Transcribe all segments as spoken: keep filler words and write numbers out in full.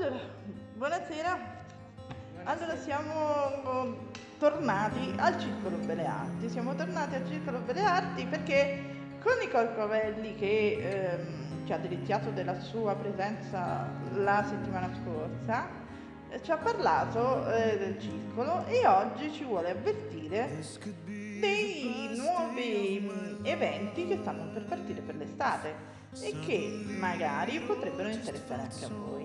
Allora, buonasera. Buonasera. Allora siamo tornati al Circolo Belle Arti. Siamo tornati al Circolo Belle Arti perché con Nicole Covelli, che ehm, ci ha deliziato della sua presenza la settimana scorsa, eh, ci ha parlato eh, del circolo e oggi ci vuole avvertire dei nuovi eventi che stanno per partire per l'estate e che magari potrebbero interessare anche a voi.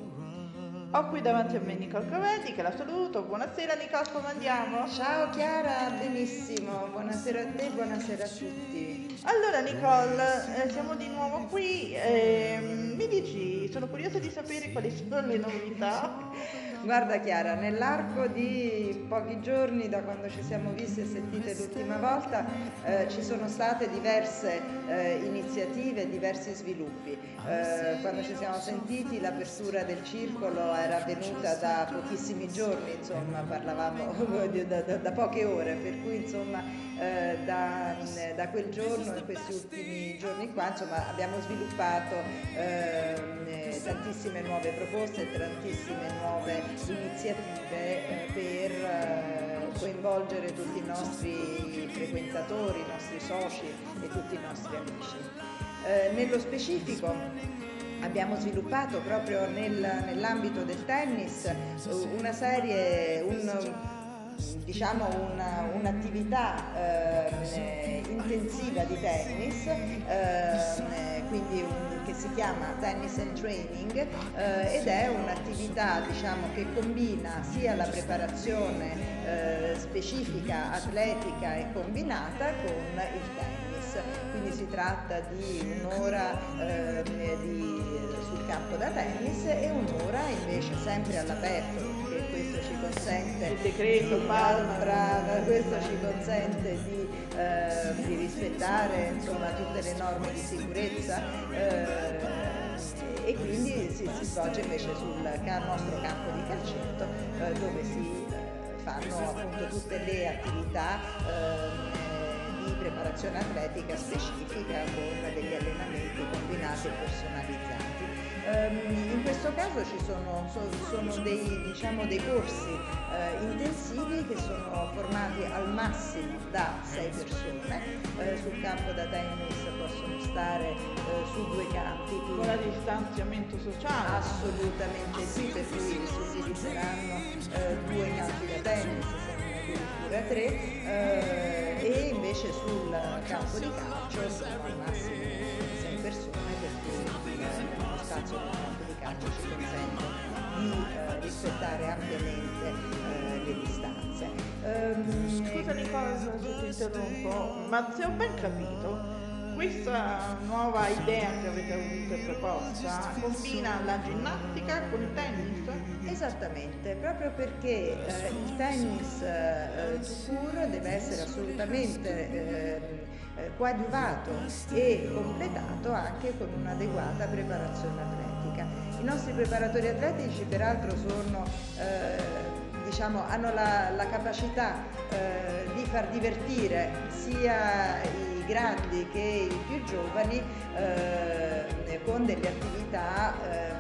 Ho qui davanti a me Nicole Covelli, che la saluto. Buonasera Nicole, come andiamo? Ciao Chiara, benissimo, buonasera a te, buonasera a tutti. Allora Nicole, eh, siamo di nuovo qui, eh, mi dici, sono curiosa di sapere quali sono le novità. Guarda Chiara, nell'arco di pochi giorni da quando ci siamo viste e sentite l'ultima volta eh, ci sono state diverse eh, iniziative, diversi sviluppi. Eh, quando ci siamo sentiti l'apertura del circolo era avvenuta da pochissimi giorni, insomma parlavamo da, da, da poche ore, per cui insomma eh, da, da quel giorno e questi ultimi giorni qua insomma, abbiamo sviluppato eh, tantissime nuove proposte, tantissime nuove iniziative per coinvolgere tutti i nostri frequentatori, i nostri soci e tutti i nostri amici. Eh, nello specifico abbiamo sviluppato proprio nel, nell'ambito del tennis una serie, un diciamo una, un'attività eh, intensiva di tennis, eh, quindi un, che si chiama Tennis and Training, eh, ed è un'attività diciamo, che combina sia la preparazione eh, specifica, atletica e combinata con il tennis, quindi si tratta di un'ora eh, di, sul campo da tennis e un'ora invece sempre all'aperto. Ci consente il decreto, di, brava, questo ci consente di, eh, di rispettare insomma, tutte le norme di sicurezza eh, e quindi si, si svolge invece sul nostro campo di calcetto eh, dove si eh, fanno appunto tutte le attività eh, di preparazione atletica specifica con degli allenamenti combinati e personalizzati. In questo caso ci sono, sono dei, diciamo, dei corsi eh, intensivi che sono formati al massimo da sei persone, eh, sul campo da tennis possono stare eh, su due campi. Con il distanziamento sociale? Assolutamente sì, per cui si utilizzeranno eh, due campi da tennis, saranno addirittura tre, eh, e invece sul campo di calcio sono al massimo sei persone, per cui spazio del campo di calcio ci consente di eh, rispettare ampiamente eh, le distanze. Um, Scusa Nicola se ti interrompo, ma se ho ben capito, questa nuova idea che avete avuto e proposta combina la ginnastica con il tennis? Esattamente, proprio perché eh, il tennis eh, pur deve essere assolutamente eh, coadiuvato e completato anche con un'adeguata preparazione atletica. I nostri preparatori atletici peraltro sono, eh, diciamo, hanno la, la capacità eh, di far divertire sia i grandi che i più giovani eh, con delle attività eh,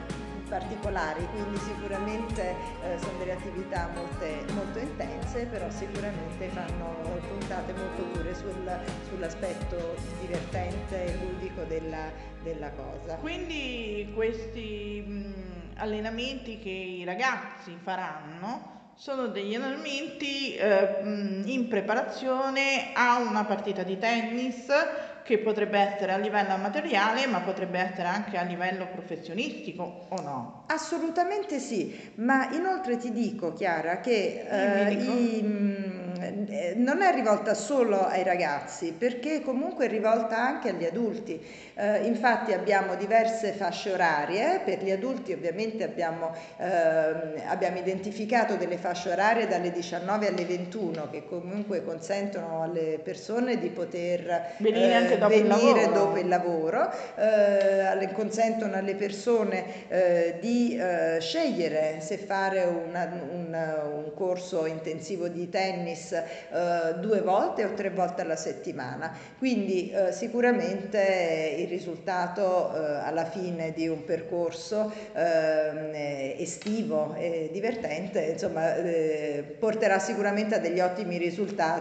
particolari, quindi sicuramente eh, sono delle attività molte, molto intense, però sicuramente fanno puntate molto pure sul, sull'aspetto divertente e ludico della, della cosa. Quindi questi mh, allenamenti che i ragazzi faranno sono degli allenamenti eh, mh, in preparazione a una partita di tennis che potrebbe essere a livello amatoriale, ma potrebbe essere anche a livello professionistico, o no? Assolutamente sì, ma inoltre ti dico Chiara che eh, i, mh, non è rivolta solo ai ragazzi, perché comunque è rivolta anche agli adulti. Eh, infatti abbiamo diverse fasce orarie, per gli adulti ovviamente abbiamo, eh, abbiamo identificato delle fasce orarie dalle diciannove alle ventuno che comunque consentono alle persone di poter venire eh, dopo venire il dopo il lavoro, eh, consentono alle persone eh, di eh, scegliere se fare una, un, un corso intensivo di tennis eh, due volte o tre volte alla settimana, quindi eh, sicuramente il risultato eh, alla fine di un percorso eh, estivo e divertente, insomma, eh, porterà sicuramente a degli ottimi risultati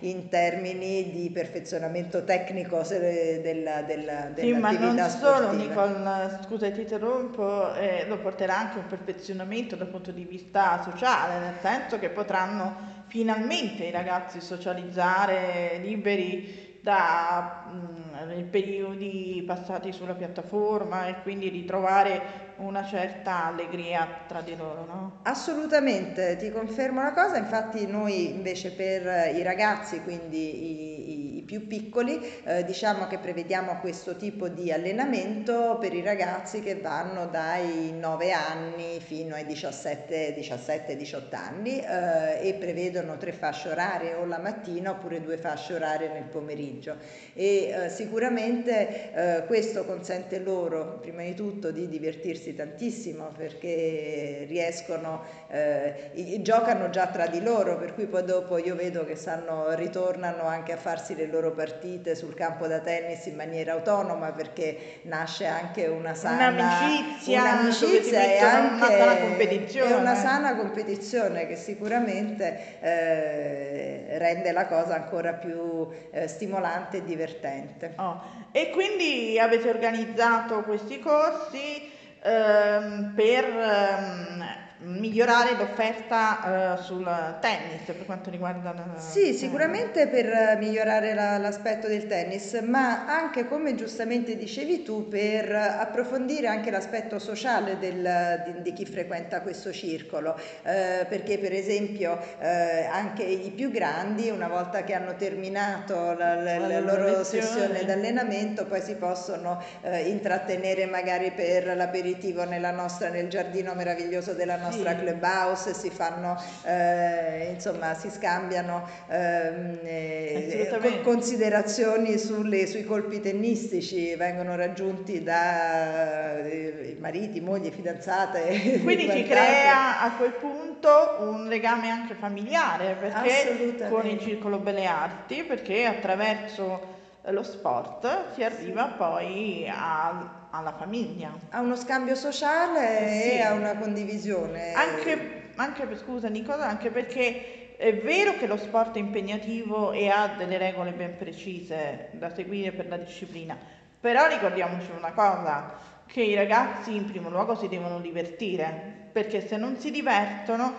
in termini di perfezionamento tecnico della, della, della sì, dell'attività sportiva. Ma non solo, Nicole, scusa ti interrompo, eh, lo porterà anche a un perfezionamento dal punto di vista sociale, nel senso che potranno finalmente i ragazzi socializzare liberi da mh, periodi passati sulla piattaforma e quindi ritrovare una certa allegria tra di loro, no? Assolutamente, ti confermo una cosa, infatti noi invece per i ragazzi, quindi i, i più piccoli, eh, diciamo che prevediamo questo tipo di allenamento per i ragazzi che vanno dai nove anni fino ai diciassette diciotto anni eh, e prevedono tre fasce orarie o la mattina oppure due fasce orarie nel pomeriggio e eh, sicuramente eh, questo consente loro prima di tutto di divertirsi tantissimo perché riescono, eh, giocano già tra di loro, per cui poi dopo io vedo che sanno, ritornano anche a farsi le loro partite sul campo da tennis in maniera autonoma, perché nasce anche una sana un'amicizia, un'amicizia e anche una sana competizione, è una sana competizione che sicuramente eh, rende la cosa ancora più eh, stimolante e divertente. Oh. E quindi avete organizzato questi corsi ehm, per ehm, migliorare l'offerta uh, sul tennis per quanto riguarda la... Sì, sicuramente per migliorare la, l'aspetto del tennis, ma anche, come giustamente dicevi tu, per approfondire anche l'aspetto sociale del, di, di chi frequenta questo circolo, eh, perché per esempio eh, anche i più grandi, una volta che hanno terminato la, la, la, la loro lezione. sessione d'allenamento, poi si possono eh, intrattenere magari per l'aperitivo nella nostra, nel giardino meraviglioso della nostra nostra clubhouse, si fanno eh, insomma si scambiano eh, considerazioni sulle, sui colpi tennistici, vengono raggiunti da eh, mariti, mogli, fidanzate, quindi si crea a quel punto un legame anche familiare, perché con il Circolo Belle Arti, perché attraverso lo sport si arriva poi a alla famiglia. A uno scambio sociale sì. E a una condivisione. Anche, anche scusa Nicola, anche perché è vero che lo sport è impegnativo e ha delle regole ben precise da seguire per la disciplina, però ricordiamoci una cosa, che i ragazzi in primo luogo si devono divertire, perché se non si divertono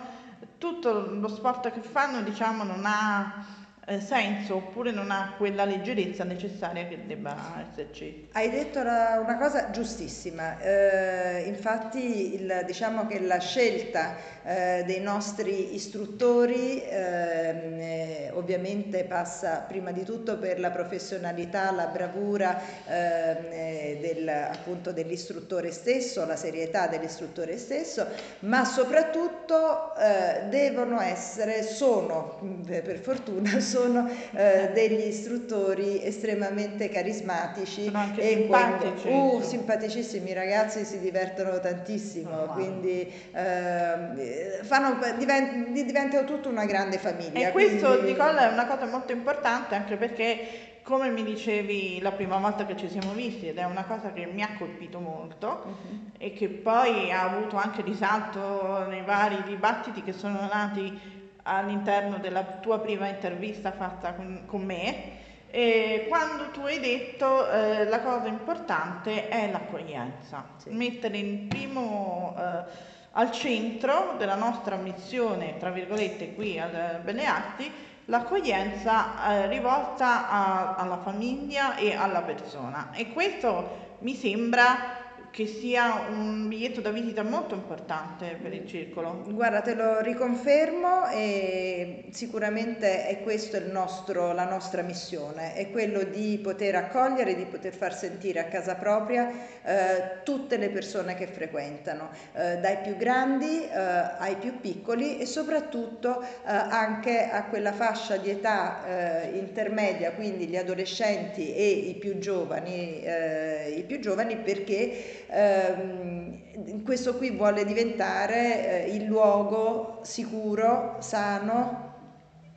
tutto lo sport che fanno, diciamo, non ha senso, oppure non ha quella leggerezza necessaria che debba esserci. Hai detto la, una cosa giustissima, eh, infatti il, diciamo che la scelta eh, dei nostri istruttori eh, ovviamente passa prima di tutto per la professionalità, la bravura eh, del, appunto dell'istruttore stesso, la serietà dell'istruttore stesso, ma soprattutto eh, devono essere, sono per fortuna, sono eh, degli istruttori estremamente carismatici, sono anche e simpatici. Uh, simpaticissimi, i ragazzi si divertono tantissimo, oh, wow. Quindi eh, fanno, divent- diventano tutta una grande famiglia. E questo, quindi... Nicola, è una cosa molto importante, anche perché, come mi dicevi la prima volta che ci siamo visti, ed è una cosa che mi ha colpito molto, mm-hmm. e che poi ha avuto anche risalto nei vari dibattiti che sono nati all'interno della tua prima intervista fatta con, con me, e quando tu hai detto eh, la cosa importante è l'accoglienza, sì. Mettere in primo eh, al centro della nostra missione, tra virgolette, qui al Belle Arti, l'accoglienza eh, rivolta a, alla famiglia e alla persona, e questo mi sembra che sia un biglietto da visita molto importante per il circolo. Guarda, te lo riconfermo, e sicuramente è questa la nostra missione, è quello di poter accogliere, di poter far sentire a casa propria eh, tutte le persone che frequentano, eh, dai più grandi eh, ai più piccoli, e soprattutto eh, anche a quella fascia di età eh, intermedia, quindi gli adolescenti e i più giovani, eh, i più giovani perché Um, questo qui vuole diventare uh, il luogo sicuro, sano,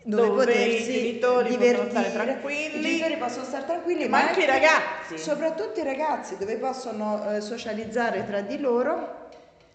dove, dove potersi i genitori divertire, possono stare tranquilli, i genitori possono stare tranquilli, ma anche i ragazzi, soprattutto i ragazzi, dove possono eh, socializzare tra di loro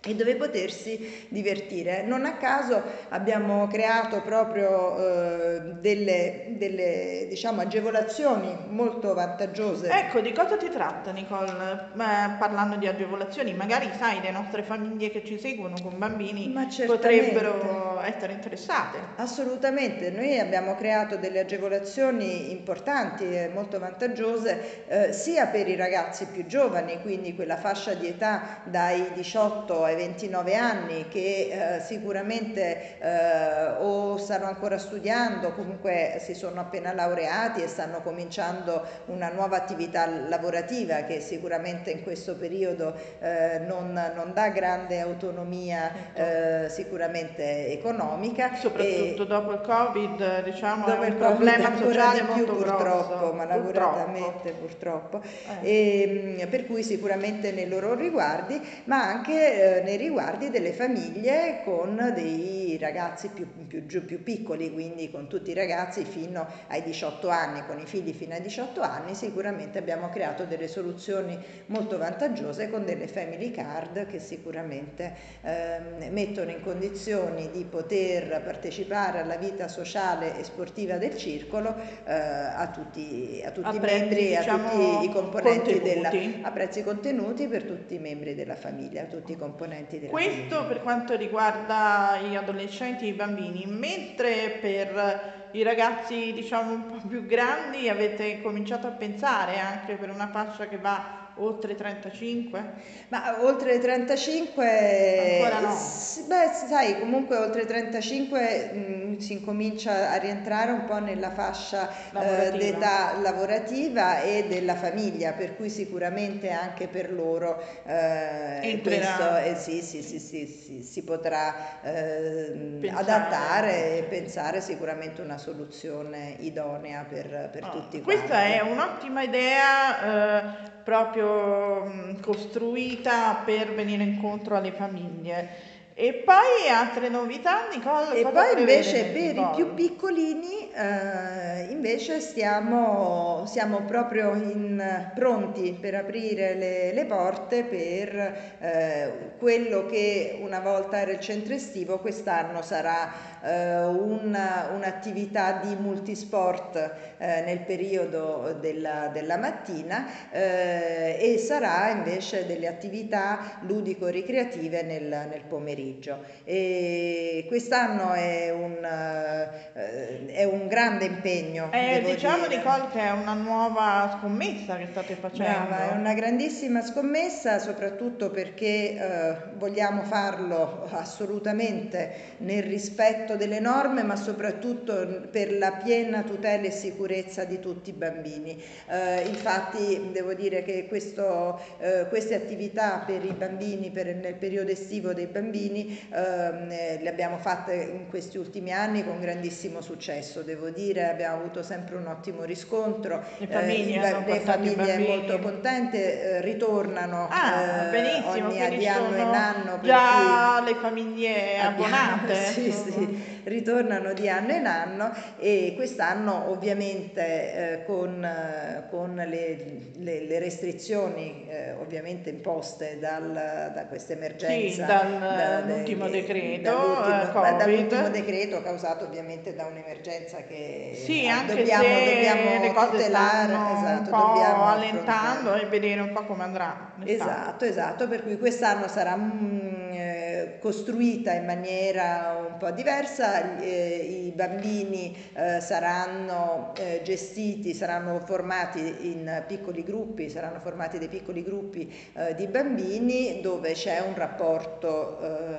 e dove potersi divertire. Non a caso abbiamo creato proprio eh, delle, delle diciamo, agevolazioni molto vantaggiose. Ecco, di cosa ti tratta, Nicole? Ma parlando di agevolazioni, magari sai, le nostre famiglie che ci seguono con bambini potrebbero essere interessate. Assolutamente, noi abbiamo creato delle agevolazioni importanti e molto vantaggiose eh, sia per i ragazzi più giovani, quindi quella fascia di età dai diciotto ai ventinove anni che eh, sicuramente eh, o stanno ancora studiando, comunque si sono appena laureati e stanno cominciando una nuova attività lavorativa che sicuramente in questo periodo eh, non, non dà grande autonomia eh, sicuramente economica, soprattutto e, dopo il Covid, diciamo, dopo è un problema COVID sociale più, molto purtroppo grosso, malauguratamente purtroppo, purtroppo. Eh. E, per cui sicuramente nei loro riguardi, ma anche eh, nei riguardi delle famiglie con dei ragazzi più, più, più piccoli, quindi con tutti i ragazzi fino ai diciotto anni, con i figli fino ai diciotto anni, sicuramente abbiamo creato delle soluzioni molto vantaggiose con delle family card che sicuramente eh, mettono in condizioni di poter partecipare alla vita sociale e sportiva del circolo eh, a tutti, a tutti a i prezzi, membri e diciamo, a tutti i componenti della, a prezzi contenuti per tutti i membri della famiglia, a tutti i componenti. Questo per quanto riguarda gli adolescenti e i bambini, mentre per i ragazzi diciamo un po' più grandi avete cominciato a pensare anche per una fascia che va oltre trentacinque? Ma oltre trentacinque ancora no. Beh, sai, comunque oltre trentacinque mh, si incomincia a rientrare un po' nella fascia lavorativa. Eh, d'età lavorativa e della famiglia, per cui sicuramente anche per loro eh, questo, eh, sì, sì, sì, sì, sì, si potrà eh, pensare, adattare e pensare sicuramente una soluzione idonea per, per oh, tutti questa quanti. È un'ottima idea eh, proprio costruita per venire incontro alle famiglie. E poi altre novità, Nicole? E poi invece per Nicole? I più piccolini eh, invece stiamo, siamo proprio in, pronti per aprire le, le porte per eh, quello che una volta era il centro estivo, quest'anno sarà eh, un, un'attività di multisport eh, nel periodo della, della mattina eh, e sarà invece delle attività ludico-ricreative nel, nel pomeriggio. E quest'anno è un, è un grande impegno. Eh, diciamo dire. Nicole, che è una nuova scommessa che state facendo. Brava, è una grandissima scommessa, soprattutto perché eh, vogliamo farlo assolutamente nel rispetto delle norme, ma soprattutto per la piena tutela e sicurezza di tutti i bambini. Eh, infatti devo dire che questo, eh, queste attività per i bambini per, nel periodo estivo dei bambini Eh, le abbiamo fatte in questi ultimi anni con grandissimo successo, devo dire, abbiamo avuto sempre un ottimo riscontro, le famiglie, eh, le famiglie molto contente, eh, ritornano ah, eh, ogni di anno in anno, già le famiglie abbonate abbiamo, sì, sì, ritornano di anno in anno e quest'anno ovviamente eh, con, con le, le, le restrizioni eh, ovviamente imposte dal, da questa emergenza, sì, dal, da, l'ultimo decreto dall'ultimo, eh, dall'ultimo decreto causato ovviamente da un'emergenza che sì, anche dobbiamo, se dobbiamo le cose tutelare, esatto, un po' dobbiamo allentando affrontare. E vedere un po' come andrà esatto, esatto, per cui quest'anno sarà mh, eh, costruita in maniera un po' diversa, eh, i bambini eh, saranno eh, gestiti, saranno formati in piccoli gruppi, saranno formati dei piccoli gruppi eh, di bambini dove c'è un rapporto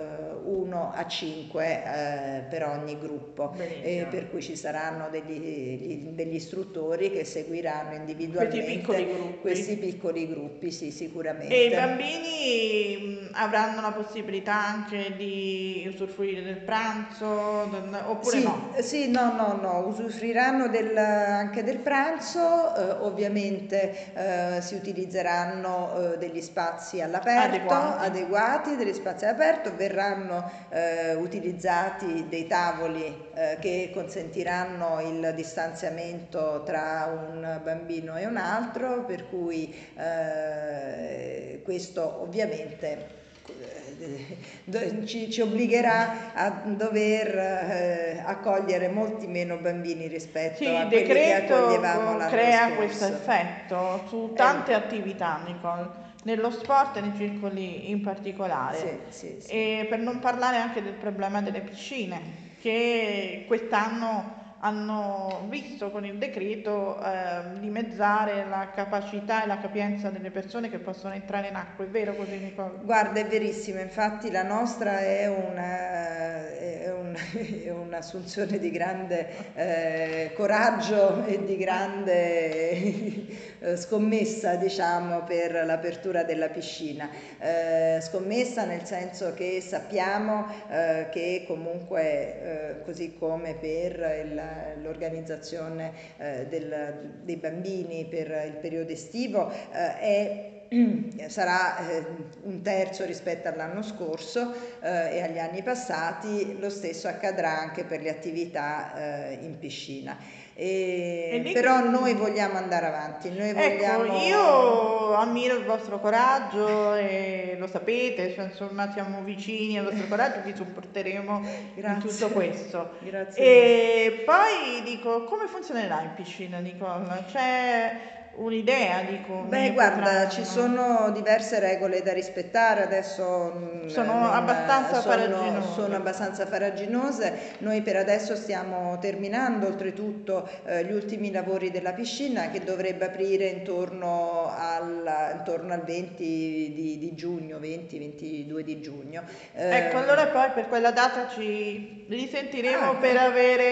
uno a cinque eh, per ogni gruppo, eh, per cui ci saranno degli, degli istruttori che seguiranno individualmente questi piccoli gruppi, questi piccoli gruppi sì, sicuramente. E i bambini avranno la possibilità anche di usufruire del pranzo oppure sì, no? Sì, no, no, no, usufruiranno del, anche del pranzo, eh, ovviamente eh, si utilizzeranno eh, degli spazi all'aperto adeguati, adeguati degli spazi all'aperto, verranno eh, utilizzati dei tavoli eh, che consentiranno il distanziamento tra un bambino e un altro, per cui eh, questo ovviamente Ci, ci obbligherà a dover eh, accogliere molti meno bambini rispetto sì, a quelli che accoglievamo l'anno scorso. Il decreto crea questo effetto su tante eh. attività, Nicole, nello sport e nei circoli in particolare, sì, sì, sì. E per non parlare anche del problema delle piscine, che quest'anno hanno visto con il decreto eh, dimezzare la capacità e la capienza delle persone che possono entrare in acqua, è vero così Nicole? Guarda, è verissimo, infatti la nostra è una, è un, è un'assunzione di grande eh, coraggio e di grande scommessa, diciamo, per l'apertura della piscina, eh, scommessa nel senso che sappiamo eh, che comunque eh, così come per il, l'organizzazione eh, del, dei bambini per il periodo estivo eh, è sarà eh, un terzo rispetto all'anno scorso eh, e agli anni passati, lo stesso accadrà anche per le attività eh, in piscina. E, e però che... noi vogliamo andare avanti, noi vogliamo... Ecco, io ammiro il vostro coraggio e lo sapete, cioè, insomma siamo vicini al vostro coraggio, vi supporteremo in tutto questo. Grazie. E poi dico, come funzionerà in piscina, Nicole? C'è un'idea di come... Beh, guarda, potranno... ci sono diverse regole da rispettare, adesso sono, non, abbastanza, sono, faraginose. sono abbastanza faraginose, noi per adesso stiamo terminando oltretutto eh, gli ultimi lavori della piscina che dovrebbe aprire intorno al, intorno al venti di, di giugno, venti ventidue di giugno. Eh, ecco, allora poi per quella data ci risentiremo ah, per avere...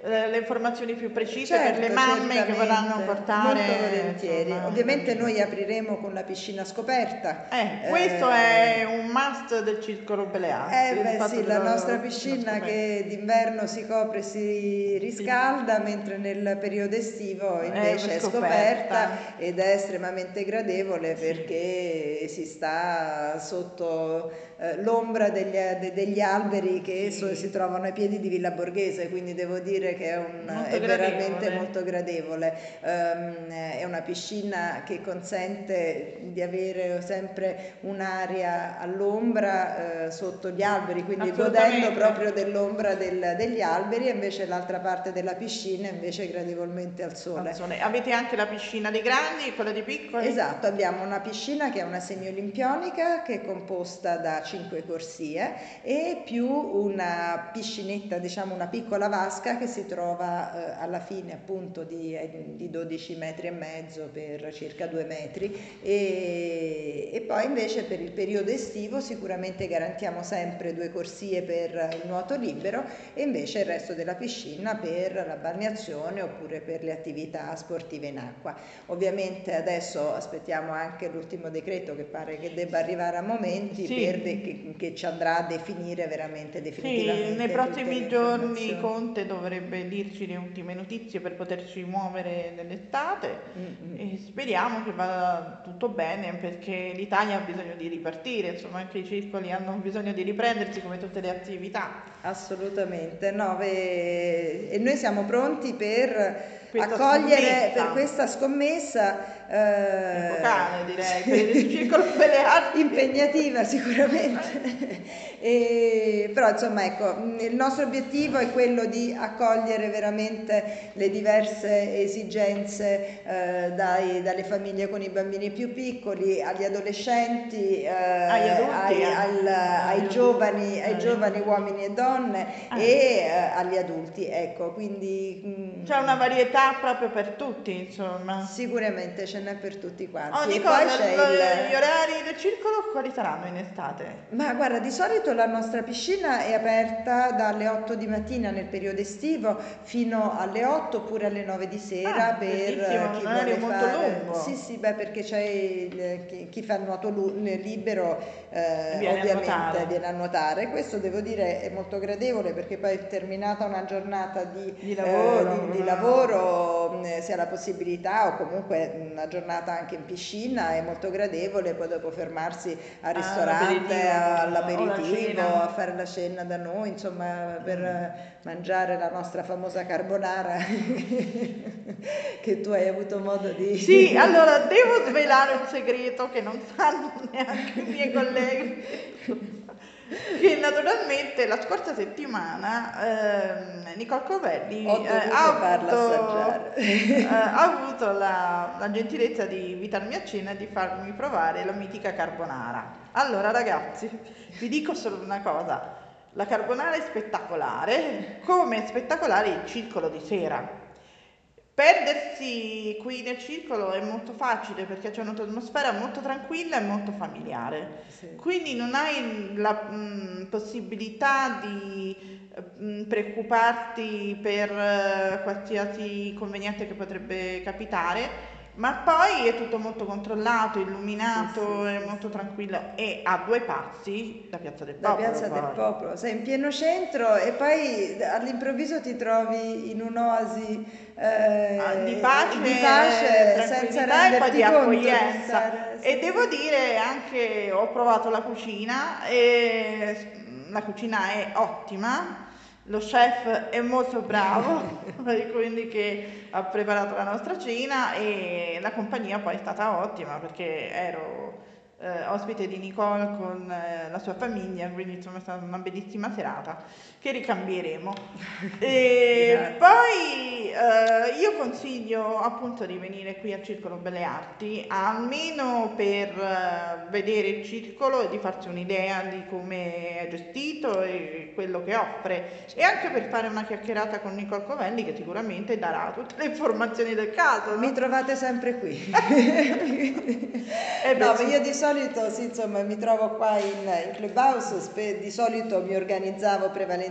le informazioni più precise, certo, per le mamme che vorranno portare. Molto volentieri. Insomma. Ovviamente noi apriremo con la piscina scoperta. Eh, questo eh, è un must del Circolo Belle Arti. Eh, beh, sì, la nostra la, piscina che d'inverno si copre e si riscalda, sì. Mentre nel periodo estivo invece è scoperta, scoperta ed è estremamente gradevole, sì. Perché si sta sotto eh, l'ombra degli, de, degli alberi che sì. so, si trovano ai piedi di Villa Borghese, quindi devo dire che è, un, molto è veramente molto gradevole, um, è una piscina che consente di avere sempre un'area all'ombra eh, sotto gli alberi, quindi godendo proprio dell'ombra del, degli alberi, e invece l'altra parte della piscina invece gradevolmente al sole. al sole. Avete anche la piscina dei grandi e quella dei piccoli? Esatto, abbiamo una piscina che è una semiolimpionica che è composta da cinque corsie e più una piscinetta, diciamo una piccola vasca che si trova eh, alla fine appunto di, di dodici metri e mezzo per circa due metri, e, e poi invece per il periodo estivo sicuramente garantiamo sempre due corsie per il nuoto libero e invece il resto della piscina per la balneazione oppure per le attività sportive in acqua. Ovviamente adesso aspettiamo anche l'ultimo decreto che pare che debba arrivare a momenti, sì. per de- che, che ci andrà a definire veramente definitivamente. Sì, nei prossimi giorni Conte dovrebbe dirci le ultime notizie per poterci muovere nell'estate, mm-hmm. e speriamo che vada tutto bene perché l'Italia ha bisogno di ripartire, insomma anche i circoli hanno bisogno di riprendersi come tutte le attività. Assolutamente, no, e, e noi siamo pronti per questa accogliere scommessa. per questa scommessa eh, vocale, direi, per il Circolo Belle Arti impegnativa sicuramente. E, però insomma ecco, il nostro obiettivo è quello di accogliere veramente le diverse esigenze eh, dai, dalle famiglie con i bambini più piccoli agli adolescenti, eh, agli adulti, ai, al, ai giovani ai giovani uomini e donne, ah. e eh, agli adulti, ecco, quindi mh, c'è una varietà proprio per tutti, insomma. Sicuramente ce n'è per tutti quanti. Oh, Nicole, e poi c'è il... gli orari del circolo quali saranno in estate? Ma guarda, di solito la nostra piscina è aperta dalle otto di mattina nel periodo estivo fino alle otto oppure alle nove di sera, ah, per chi vuole molto fare... lungo. Sì, sì, beh, perché c'è il... chi, chi fa il nuoto libero eh, viene ovviamente a viene a nuotare. Questo devo dire è molto gradevole perché poi terminata una giornata di, di lavoro, eh, di, di lavoro lavoro, si ha la possibilità, o comunque una giornata anche in piscina è molto gradevole, poi dopo fermarsi al ristorante, ah, all'aperitivo, a fare la cena da noi, insomma, per mm. mangiare la nostra famosa carbonara che tu hai avuto modo di... Sì, allora devo svelare un segreto che non sanno neanche i miei colleghi, che naturalmente la scorsa settimana eh, Nicole Covelli eh, ha, avuto, eh, ha avuto la, la gentilezza di invitarmi a cena e di farmi provare la mitica carbonara. Allora ragazzi, vi dico solo una cosa, la carbonara è spettacolare, come è spettacolare il circolo di sera. Perdersi qui nel circolo è molto facile perché c'è un'atmosfera molto tranquilla e molto familiare, sì. Quindi non hai la mh, possibilità di mh, preoccuparti per uh, qualsiasi inconveniente che potrebbe capitare, ma poi è tutto molto controllato, illuminato, sì, sì, è molto tranquillo, e a due passi da Piazza del Popolo. Da Piazza poi. del Popolo, sei in pieno centro e poi all'improvviso ti trovi in un'oasi eh, di pace, di pace senza renderti di conto, accoglienza. Stare, sì. E devo dire anche, ho provato la cucina e la cucina è ottima. Lo chef è molto bravo, quindi che ha preparato la nostra cena, e la compagnia poi è stata ottima perché ero eh, ospite di Nicole con eh, la sua famiglia, quindi insomma è stata una bellissima serata che ricambieremo. E poi eh, io consiglio appunto di venire qui al Circolo Belle Arti almeno per eh, vedere il circolo e di farsi un'idea di come è gestito e quello che offre, e anche per fare una chiacchierata con Nicole Covelli che sicuramente darà tutte le informazioni del caso, no? Mi trovate sempre qui. eh, no, sì. Io di solito sì, insomma, mi trovo qua in, in Clubhouse, di solito mi organizzavo prevalentemente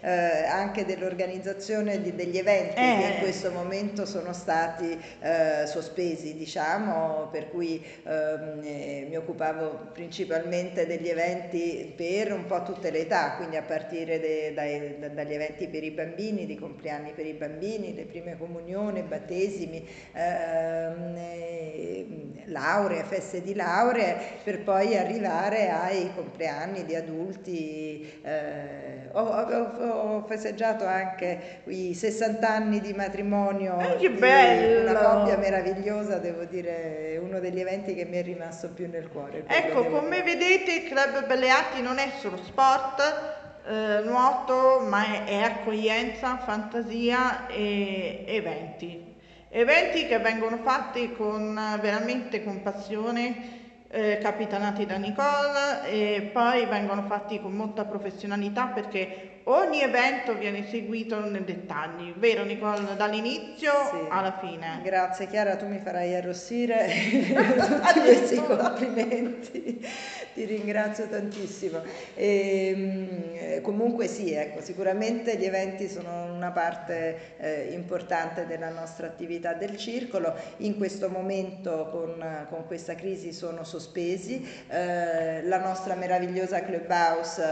eh, anche dell'organizzazione di, degli eventi eh. che in questo momento sono stati eh, sospesi, diciamo, per cui eh, mi occupavo principalmente degli eventi per un po' tutte le età, quindi a partire de, dai, da, dagli eventi per i bambini, di compleanni per i bambini, le prime comunioni, battesimi, ehm, lauree, feste di lauree, per poi arrivare ai compleanni di adulti. Eh, ho, ho, ho festeggiato anche i sessanta anni di matrimonio, eh, che di bello. Una coppia meravigliosa, devo dire, uno degli eventi che mi è rimasto più nel cuore. Ecco, come vedete il Club Belle Arti non è solo sport, Eh, nuoto, ma è, è accoglienza, fantasia e eventi eventi che vengono fatti con veramente con passione, eh, capitanati da Nicole, e poi vengono fatti con molta professionalità perché ogni evento viene seguito nei dettagli, vero Nicole? Dall'inizio sì. alla fine. Grazie Chiara, tu mi farai arrossire tutti questi complimenti. Ti ringrazio tantissimo. E, comunque sì, ecco, sicuramente gli eventi sono una parte eh, importante della nostra attività del circolo. In questo momento con, con questa crisi sono sospesi, eh, la nostra meravigliosa Clubhouse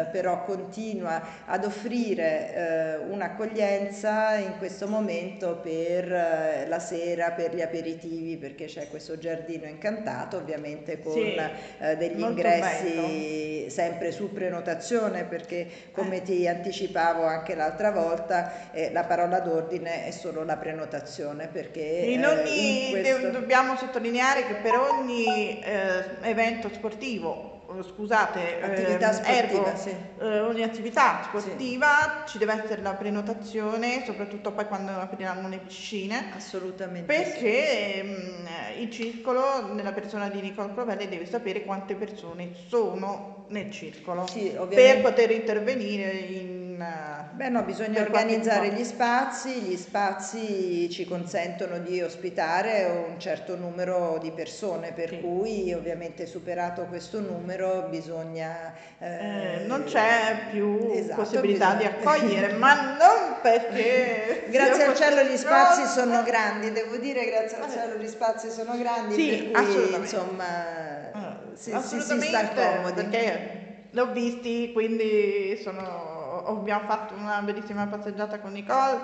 eh, però continua ad offrire eh, un'accoglienza in questo momento per eh, la sera, per gli aperitivi, perché c'è questo giardino incantato, ovviamente con sì. eh, degli Molto ingressi bello. Sempre su prenotazione, perché come eh. ti anticipavo anche l'altra volta eh, la parola d'ordine è solo la prenotazione, perché in ogni, eh, in questo... de- dobbiamo sottolineare che per ogni eh, evento sportivo scusate attività eh, sportiva, ergo, sì. eh, ogni attività sportiva sì. ci deve essere la prenotazione, soprattutto poi quando apriranno le piscine, assolutamente, perché sì. mh, il circolo, nella persona di Nicole Covelli, deve sapere quante persone sono nel circolo sì, per poter intervenire in Beh, no, bisogna organizzare gli spazi, gli spazi ci consentono di ospitare un certo numero di persone, per sì. cui ovviamente superato questo numero bisogna... Eh, eh, non c'è più esatto, possibilità bisogna... di accogliere, ma non perché... grazie al cielo gli spazi no. sono grandi, devo dire grazie al cielo gli spazi sono grandi, sì, per cui insomma ah, si, si, si sta comodi. Perché l'ho visti, quindi sono... abbiamo fatto una bellissima passeggiata con Nicole,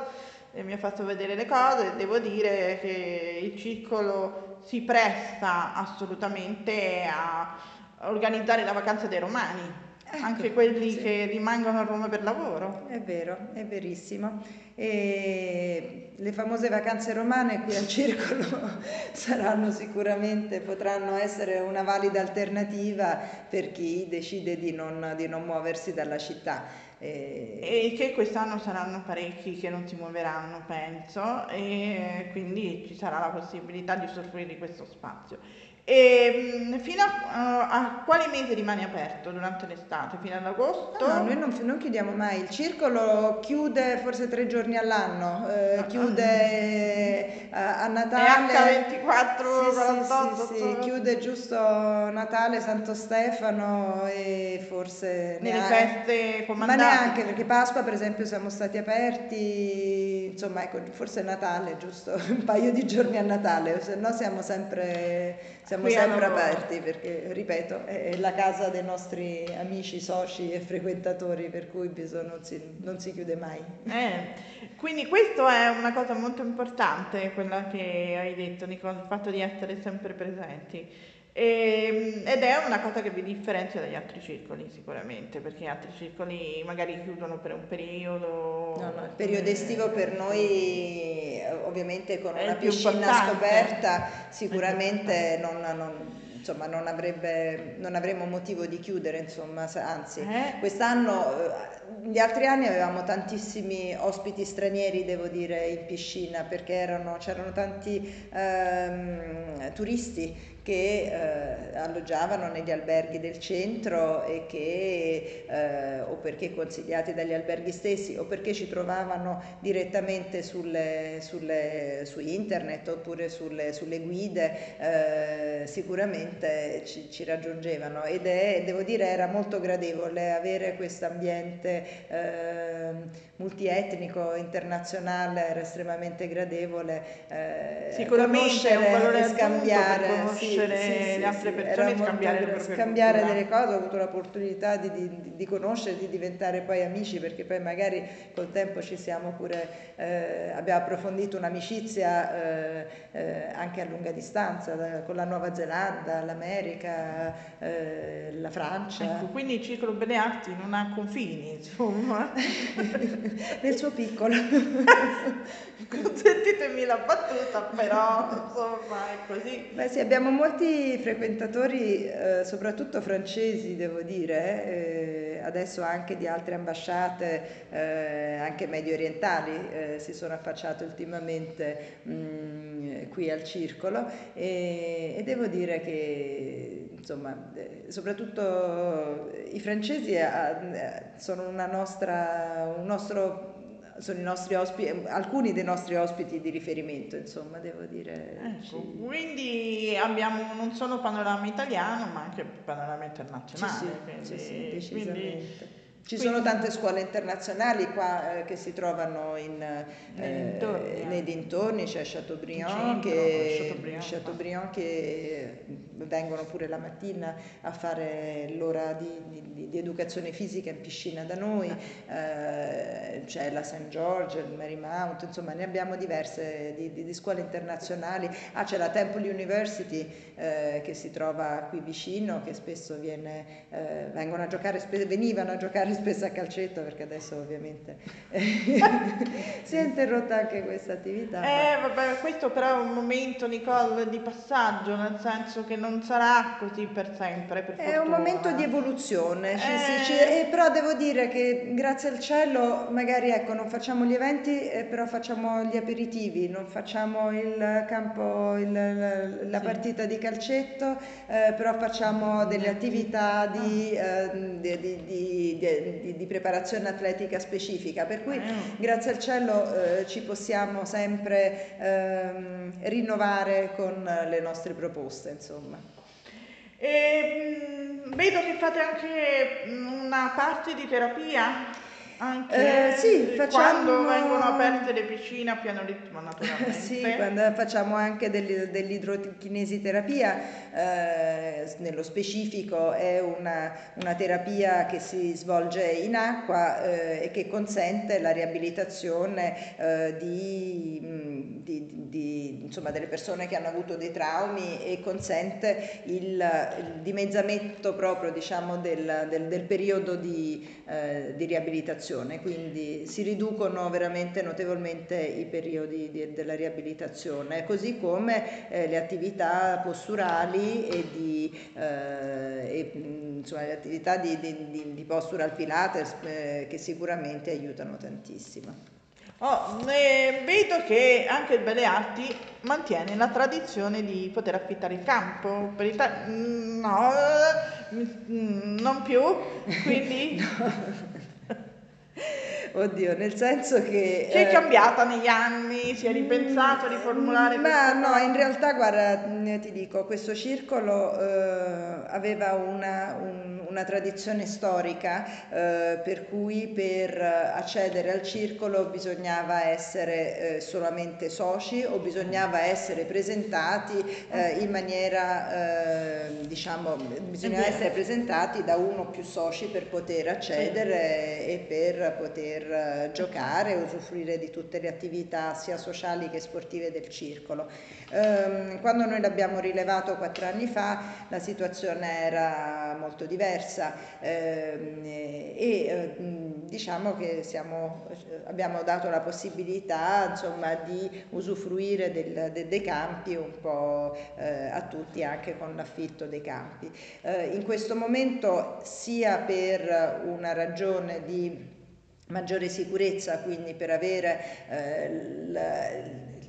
e mi ha fatto vedere le cose. Devo dire che il circolo si presta assolutamente a organizzare la vacanza dei romani. Ecco, anche quelli sì. che rimangono a Roma per lavoro. È vero, è verissimo. E le famose vacanze romane qui al circolo saranno sicuramente, potranno essere una valida alternativa per chi decide di non, di non muoversi dalla città. E... e che quest'anno saranno parecchi che non si muoveranno, penso, e quindi ci sarà la possibilità di usufruire questo spazio. E fino a, a quale mese rimane aperto durante l'estate? Fino ad agosto? No, no, noi non, non chiudiamo mai. Il circolo chiude forse tre giorni all'anno, eh, ah, chiude ah, a Natale. acca ventiquattro quarantotto. Sì, sì, sì, sì, chiude giusto Natale, Santo Stefano e forse nelle feste comandate. Ma neanche, perché Pasqua per esempio siamo stati aperti, insomma, ecco, forse Natale, giusto un paio di giorni a Natale, se no siamo sempre... siamo Qui sempre aperti perché, ripeto, è la casa dei nostri amici, soci e frequentatori, per cui non si, non si chiude mai. Eh, quindi questo è una cosa molto importante, quella che hai detto, Nicole, il fatto di essere sempre presenti. E, ed è una cosa che vi differenzia dagli altri circoli sicuramente, perché altri circoli magari chiudono per un periodo. No, no, il periodo estivo per noi ovviamente con una piscina scoperta sicuramente non, non, insomma, non, avrebbe, non avremmo motivo di chiudere, insomma, anzi eh? quest'anno... Gli altri anni avevamo tantissimi ospiti stranieri, devo dire, in piscina, perché erano, c'erano tanti ehm, turisti che eh, alloggiavano negli alberghi del centro e che eh, o perché consigliati dagli alberghi stessi o perché ci trovavano direttamente sulle, sulle, su internet oppure sulle, sulle guide, eh, sicuramente ci, ci raggiungevano ed è, devo dire, era molto gradevole avere questo ambiente Eh, multietnico, internazionale, era estremamente gradevole eh, sicuramente è un valore e scambiare per conoscere sì, sì, le altre sì, persone e scambiare, le proprie scambiare delle cose. Ho avuto l'opportunità di, di, di conoscere, di diventare poi amici, perché poi magari col tempo ci siamo pure eh, abbiamo approfondito un'amicizia eh, eh, anche a lunga distanza da, con la Nuova Zelanda, l'America, eh, la Francia. Ecco, quindi il Circolo Belle Arti non ha confini, insomma. Nel suo piccolo. Consentitemi la battuta, però insomma è così. Beh sì, abbiamo molti frequentatori, eh, soprattutto francesi, devo dire, eh, adesso anche di altre ambasciate, eh, anche medio orientali, eh, si sono affacciate ultimamente mh, qui al circolo e, e devo dire che insomma, soprattutto i francesi sono una nostra, un nostro, sono i nostri ospiti, alcuni dei nostri ospiti di riferimento, insomma, devo dire. Ecco, ci... quindi abbiamo non solo panorama italiano, ma anche panorama internazionale. Sì, sì, quindi, sì, sì, decisamente. Quindi... Ci Quindi, sono tante scuole internazionali qua eh, che si trovano in, eh, dintorni, nei dintorni, c'è cioè Chateaubriand, centro, che, Chateaubriand, Chateaubriand che vengono pure la mattina a fare l'ora di, di, di educazione fisica in piscina da noi, eh, c'è la Saint George, il Marymount, insomma ne abbiamo diverse di, di, di scuole internazionali. Ah, c'è la Temple University eh, che si trova qui vicino, che spesso viene, eh, vengono a giocare, venivano a giocare spesso a calcetto, perché adesso ovviamente si è interrotta anche questa attività. Eh, vabbè, questo però è un momento, Nicole, di passaggio, nel senso che non sarà così per sempre, per fortuna. È un momento di evoluzione, eh... sì, sì, eh, però devo dire che grazie al cielo magari ecco non facciamo gli eventi, eh, però facciamo gli aperitivi, non facciamo il campo, il, la, la sì. partita di calcetto, eh, però facciamo delle attività di, eh, di, di, di, di Di, di preparazione atletica specifica, per cui grazie al cielo eh, ci possiamo sempre ehm, rinnovare con le nostre proposte, insomma. E, vedo che fate anche una parte di terapia. Anche eh, sì, facciamo... quando vengono aperte le piscine a piano ritmo, naturalmente. Sì, quando facciamo anche del, dell'idrochinesiterapia, eh, nello specifico è una, una terapia che si svolge in acqua eh, e che consente la riabilitazione eh, di, di, di, insomma, delle persone che hanno avuto dei traumi e consente il, il dimezzamento proprio, diciamo, del, del, del periodo di, eh, di riabilitazione. Quindi si riducono veramente notevolmente i periodi di, della riabilitazione, così come eh, le attività posturali e, di, eh, e insomma, le attività di, di, di postural pilates eh, che sicuramente aiutano tantissimo. Oh, eh, vedo che anche Belle Arti mantiene la tradizione di poter affittare il campo per il ta- no, non più, quindi no. Oddio, nel senso che... Si è cambiata eh, negli anni, si è ripensato, riformulare... Ma no, cosa. In realtà, guarda, ti dico, questo circolo eh, aveva una, un, una tradizione storica, eh, per cui per accedere al circolo bisognava essere eh, solamente soci o bisognava essere presentati eh, in maniera, eh, diciamo, bisognava essere presentati da uno o più soci per poter accedere e per poter giocare e usufruire di tutte le attività sia sociali che sportive del circolo. Ehm, quando noi l'abbiamo rilevato quattro anni fa la situazione era molto diversa ehm, e ehm, diciamo che siamo, abbiamo dato la possibilità, insomma, di usufruire del, de, dei campi un po' eh, a tutti, anche con l'affitto dei campi. Ehm, in questo momento, sia per una ragione di maggiore sicurezza, quindi per avere eh, la,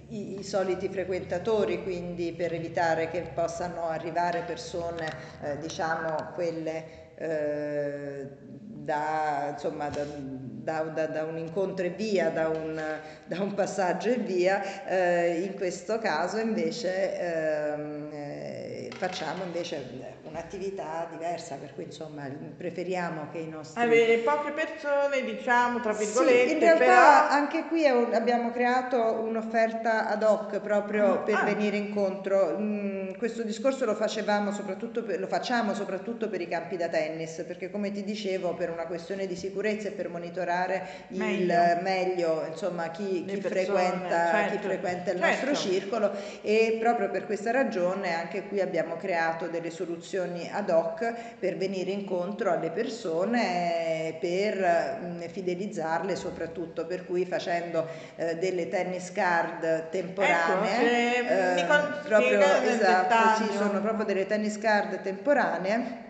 i, i soliti frequentatori, quindi per evitare che possano arrivare persone, eh, diciamo, quelle eh, da, insomma, da, da, da, da un incontro e via, da un, da un passaggio e via, eh, in questo caso invece eh, facciamo invece... un'attività diversa, per cui insomma preferiamo che i nostri... Avere poche persone, diciamo, tra virgolette. Sì, in realtà però... anche qui è un, abbiamo creato un'offerta ad hoc proprio per ah. venire incontro. Mm, questo discorso lo facevamo soprattutto per, lo facciamo soprattutto per i campi da tennis, perché come ti dicevo, per una questione di sicurezza e per monitorare meglio, il, meglio insomma, chi, chi, persone, frequenta, certo, chi frequenta il certo. nostro circolo, e proprio per questa ragione anche qui abbiamo creato delle soluzioni ad hoc per venire incontro alle persone, per fidelizzarle soprattutto, per cui facendo eh, delle tennis card temporanee, ecco, eh, Nicole, proprio, esatto, sì, sono proprio delle tennis card temporanee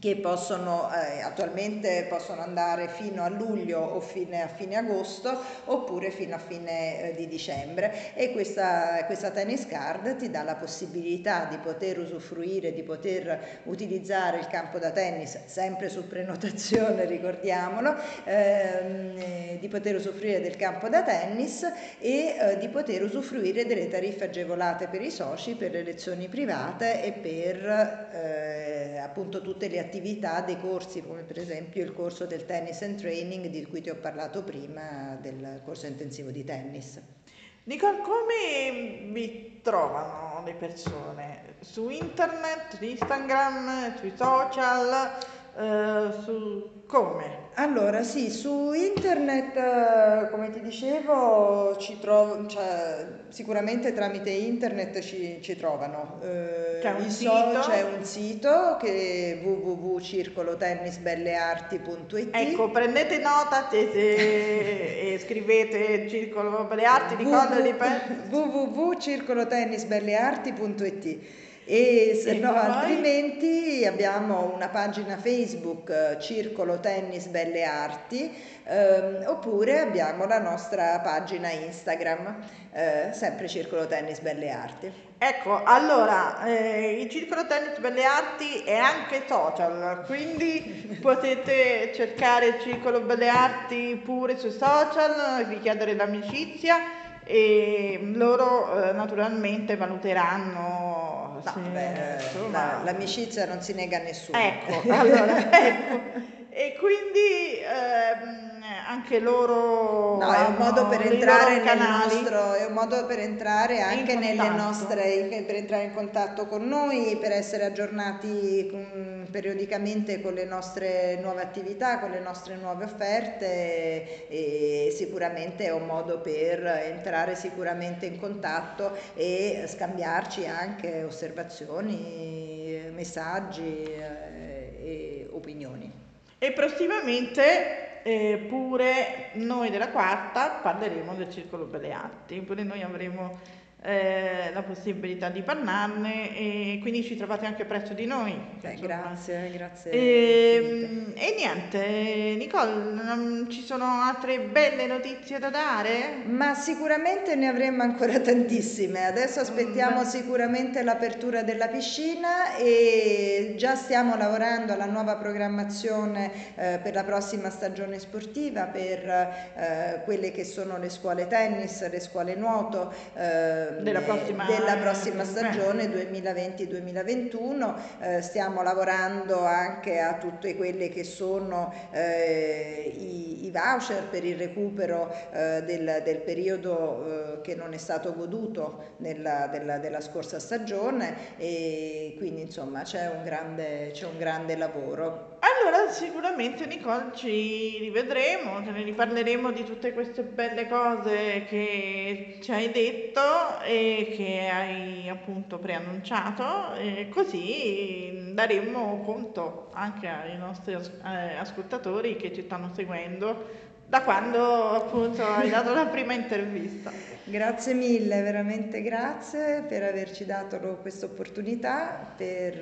che possono eh, attualmente possono andare fino a luglio o fine, a fine agosto oppure fino a fine eh, di dicembre, e questa, questa tennis card ti dà la possibilità di poter usufruire, di poter utilizzare il campo da tennis sempre su prenotazione, ricordiamolo, ehm, di poter usufruire del campo da tennis e eh, di poter usufruire delle tariffe agevolate per i soci, per le lezioni private e per eh, appunto tutte le attività attività dei corsi, come per esempio il corso del tennis and training di cui ti ho parlato prima, del corso intensivo di tennis. Nicole, come vi trovano le persone? Su internet, su Instagram, sui social, eh, su come? Allora sì, su internet, come ti dicevo, ci trovo, cioè, sicuramente tramite internet ci, ci trovano. Eh, c'è, un so, c'è un sito che è w w w punto circolo tennis belle arti punto i t. Ecco, prendete nota te, te, e scrivete Circolo Belle Arti, ricordali per... w w w punto circolo tennis belle arti punto i t. E se e no, poi? Altrimenti abbiamo una pagina Facebook Circolo Tennis Belle Arti, ehm, oppure abbiamo la nostra pagina Instagram, eh, sempre Circolo Tennis Belle Arti. Ecco, allora eh, il Circolo Tennis Belle Arti è anche social, quindi potete cercare Circolo Belle Arti pure sui social, richiedere l'amicizia e loro eh, naturalmente valuteranno. No, sì, beh, la, l'amicizia non si nega a nessuno. Ecco, allora, ecco. E quindi ehm, anche loro no, hanno, è un modo per entrare nel nostro, è un modo per entrare anche nelle nostre, per entrare in contatto con noi, per essere aggiornati mh, periodicamente con le nostre nuove attività, con le nostre nuove offerte e, e sicuramente è un modo per entrare sicuramente in contatto e scambiarci anche osservazioni, messaggi eh, e opinioni. E prossimamente eh, pure noi della quarta parleremo del Circolo Belle Arti, pure noi avremo eh, la possibilità di parlarne e quindi ci trovate anche presso di noi. Beh, grazie, grazie. E, e niente, Nicole, ci sono altre belle notizie da dare? Ma sicuramente ne avremo ancora tantissime, adesso aspettiamo mm. sicuramente l'apertura della piscina e già stiamo lavorando alla nuova programmazione eh, per la prossima stagione sportiva, per eh, quelle che sono le scuole tennis, le scuole nuoto, eh, Della prossima, della prossima stagione duemilaventi duemilaventuno. Eh, stiamo lavorando anche a tutte quelle che sono eh, i, i voucher per il recupero eh, del, del periodo eh, che non è stato goduto nella, della, della scorsa stagione e quindi insomma c'è un grande, c'è un grande lavoro. Allora sicuramente Nicole ci rivedremo, ne riparleremo di tutte queste belle cose che ci hai detto e che hai appunto preannunciato, e così daremo conto anche ai nostri ascoltatori che ci stanno seguendo da quando appunto hai dato la prima intervista. Grazie mille, veramente grazie per averci dato questa opportunità, per,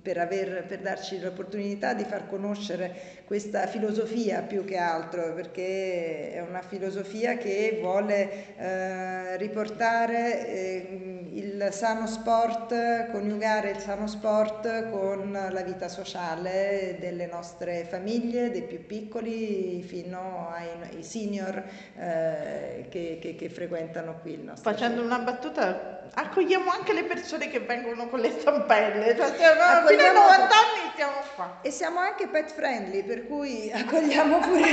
per, aver, per darci l'opportunità di far conoscere questa filosofia più che altro, perché è una filosofia che vuole eh, riportare eh, il sano sport, coniugare il sano sport con la vita sociale delle nostre famiglie, dei più piccoli, fino ai, ai senior eh, che, che, che frequentano qui il nostro. Facendo una battuta, accogliamo anche le persone che vengono con le stampelle, cioè siamo, fino ai novanta anni siamo qua. E siamo anche pet friendly, per cui accogliamo pure...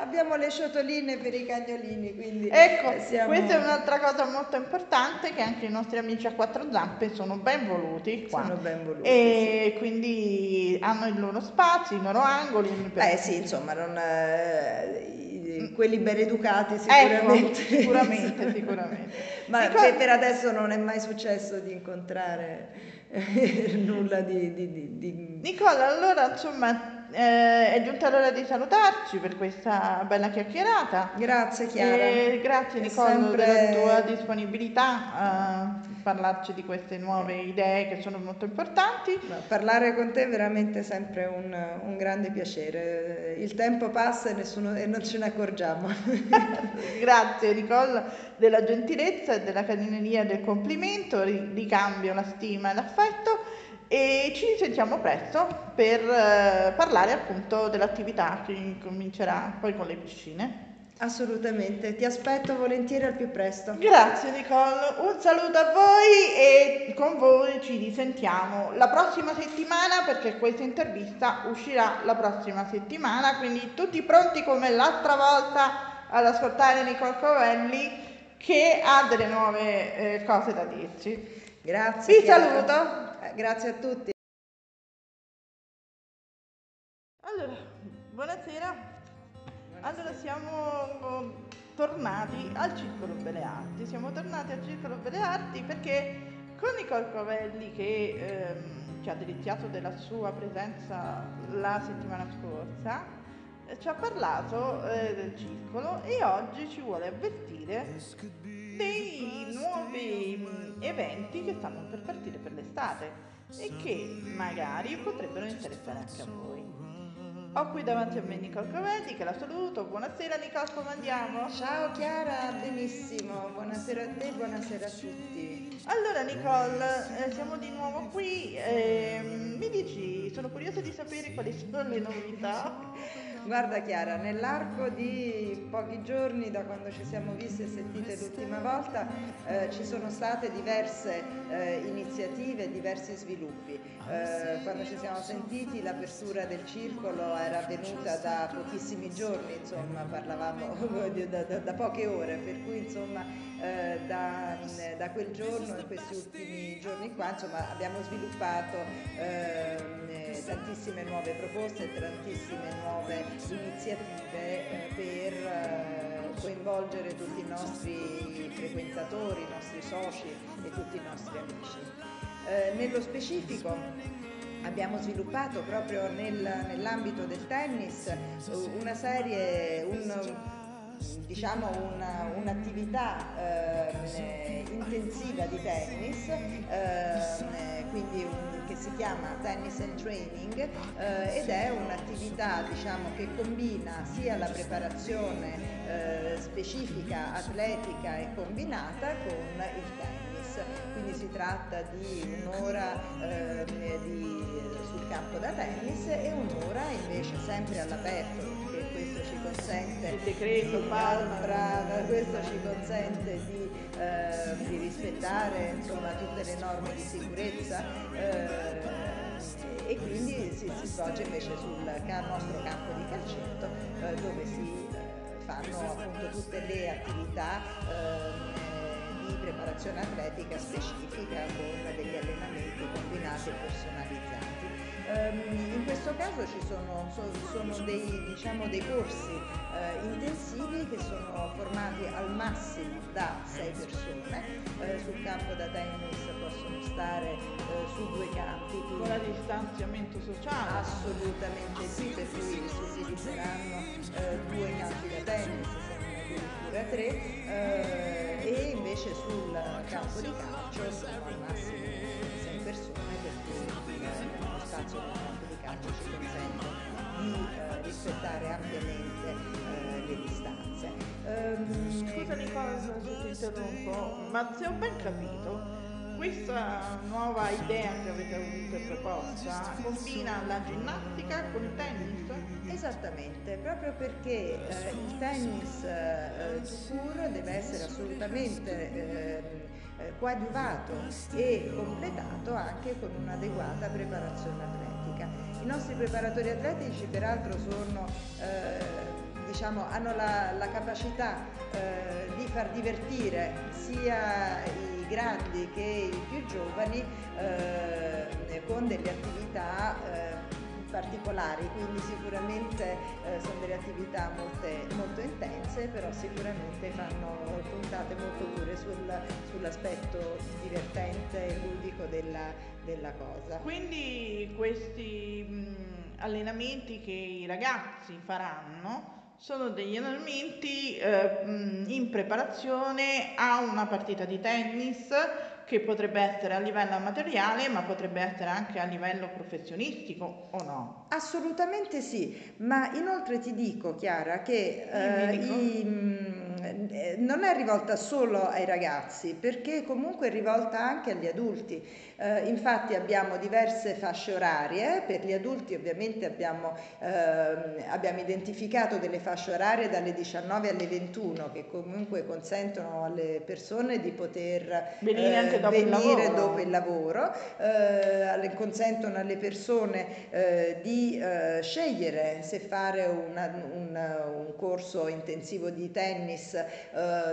Abbiamo le ciotoline per i cagnolini, quindi... Ecco, siamo... questa è un'altra cosa molto importante, che anche i nostri amici a quattro zampe sono ben voluti qua. Sono ben voluti, e sì, quindi hanno il loro spazio, i loro angoli. Eh sì, insomma, non, eh, quelli ben educati sicuramente. Ecco, sicuramente, sicuramente. Ma Nicole... per adesso non è mai successo di incontrare nulla di, di, di, di... Nicola, allora, insomma... Eh, è giunta l'ora di salutarci per questa bella chiacchierata. Grazie Chiara. E grazie Nicole sempre... della tua disponibilità a parlarci di queste nuove idee che sono molto importanti. No, parlare con te è veramente sempre un, un grande piacere. Il tempo passa e, nessuno, e non ce ne accorgiamo. Grazie Nicole della gentilezza e della carineria del complimento, ricambio la stima e l'affetto. E ci sentiamo presto per eh, parlare appunto dell'attività che comincerà poi con le piscine. Assolutamente, ti aspetto volentieri al più presto. Grazie Nicole, un saluto a voi e con voi ci risentiamo la prossima settimana, perché questa intervista uscirà la prossima settimana, quindi tutti pronti come l'altra volta ad ascoltare Nicole Covelli che ha delle nuove eh, cose da dirci. Grazie. Vi saluto. Grazie a tutti. Allora, buonasera. buonasera. Allora siamo tornati al Circolo Belle Arti. Siamo tornati al Circolo Belle Arti perché con Nicole Covelli che ehm, ci ha deliziato della sua presenza la settimana scorsa, eh, ci ha parlato eh, del circolo e oggi ci vuole avvertire dei nuovi eventi che stanno per partire per l'estate e che magari potrebbero interessare anche a voi. Ho qui davanti a me Nicole Covelli che la saluto. Buonasera Nicole, come andiamo? Ciao Chiara, benissimo, buonasera a te, buonasera a tutti. Allora Nicole, eh, siamo di nuovo qui, eh, mi dici, sono curiosa di sapere quali sono le novità. Guarda Chiara, nell'arco di pochi giorni da quando ci siamo viste e sentite l'ultima volta eh, ci sono state diverse eh, iniziative, diversi sviluppi. Eh, quando ci siamo sentiti l'apertura del circolo era avvenuta da pochissimi giorni, insomma parlavamo da, da, da poche ore, per cui insomma eh, da, da quel giorno e questi ultimi giorni qua insomma abbiamo sviluppato eh, tantissime nuove proposte, tantissime nuove iniziative per coinvolgere tutti i nostri frequentatori, i nostri soci e tutti i nostri amici. Eh, nello specifico abbiamo sviluppato proprio nel, nell'ambito del tennis una serie, un, diciamo una, un'attività eh, intensiva di tennis, eh, quindi un che si chiama Tennis and Training eh, ed è un'attività diciamo, che combina sia la preparazione eh, specifica, atletica e combinata con il tennis, quindi si tratta di un'ora eh, di, sul campo da tennis e un'ora invece sempre all'aperto, perché questo ci consente il decreto, di, altra, questo ci consente di, eh, di rispettare insomma, tutte le norme di sicurezza eh, e quindi si, si svolge invece sul nostro campo di calcetto eh, dove si fanno appunto tutte le attività eh, di preparazione atletica specifica con degli allenamenti combinati e personalizzati. Um, in questo caso ci sono, so, sono dei, diciamo, dei corsi uh, intensivi che sono formati al massimo da sei persone, uh, sul campo da tennis possono stare uh, su due campi. Con il distanziamento sociale? Assolutamente sì, per cui si utilizzeranno uh, due campi da tennis, addirittura tre, uh, e invece sul campo di calcio sono al massimo sei persone, per cui spazio di calcio ci consente di eh, rispettare ampiamente eh, le distanze. Um, Scusa Nicola se ti interrompo, ma se ho ben capito, questa nuova idea che avete avuto e proposta combina la ginnastica con il tennis? Esattamente, proprio perché eh, il tennis eh, pur deve essere assolutamente eh, coadiuvato e completato anche con un'adeguata preparazione atletica. I nostri preparatori atletici peraltro sono, eh, diciamo, hanno la, la capacità eh, di far divertire sia i grandi che i più giovani eh, con delle attività eh, particolari, quindi sicuramente eh, sono delle attività molte, molto intense, però sicuramente fanno puntate molto pure sul, sull'aspetto divertente e ludico della, della cosa. Quindi questi mh, allenamenti che i ragazzi faranno sono degli allenamenti eh, mh, in preparazione a una partita di tennis che potrebbe essere a livello amatoriale, ma potrebbe essere anche a livello professionistico, o no? Assolutamente sì, ma inoltre ti dico, Chiara, che eh, i, mh, non è rivolta solo ai ragazzi, perché comunque è rivolta anche agli adulti. Eh, infatti abbiamo diverse fasce orarie, per gli adulti ovviamente abbiamo, eh, abbiamo identificato delle fasce orarie dalle diciannove alle ventuno, che comunque consentono alle persone di poter venire anche dopo venire il dopo il lavoro, eh, consentono alle persone eh, di eh, scegliere se fare una, un, un corso intensivo di tennis eh,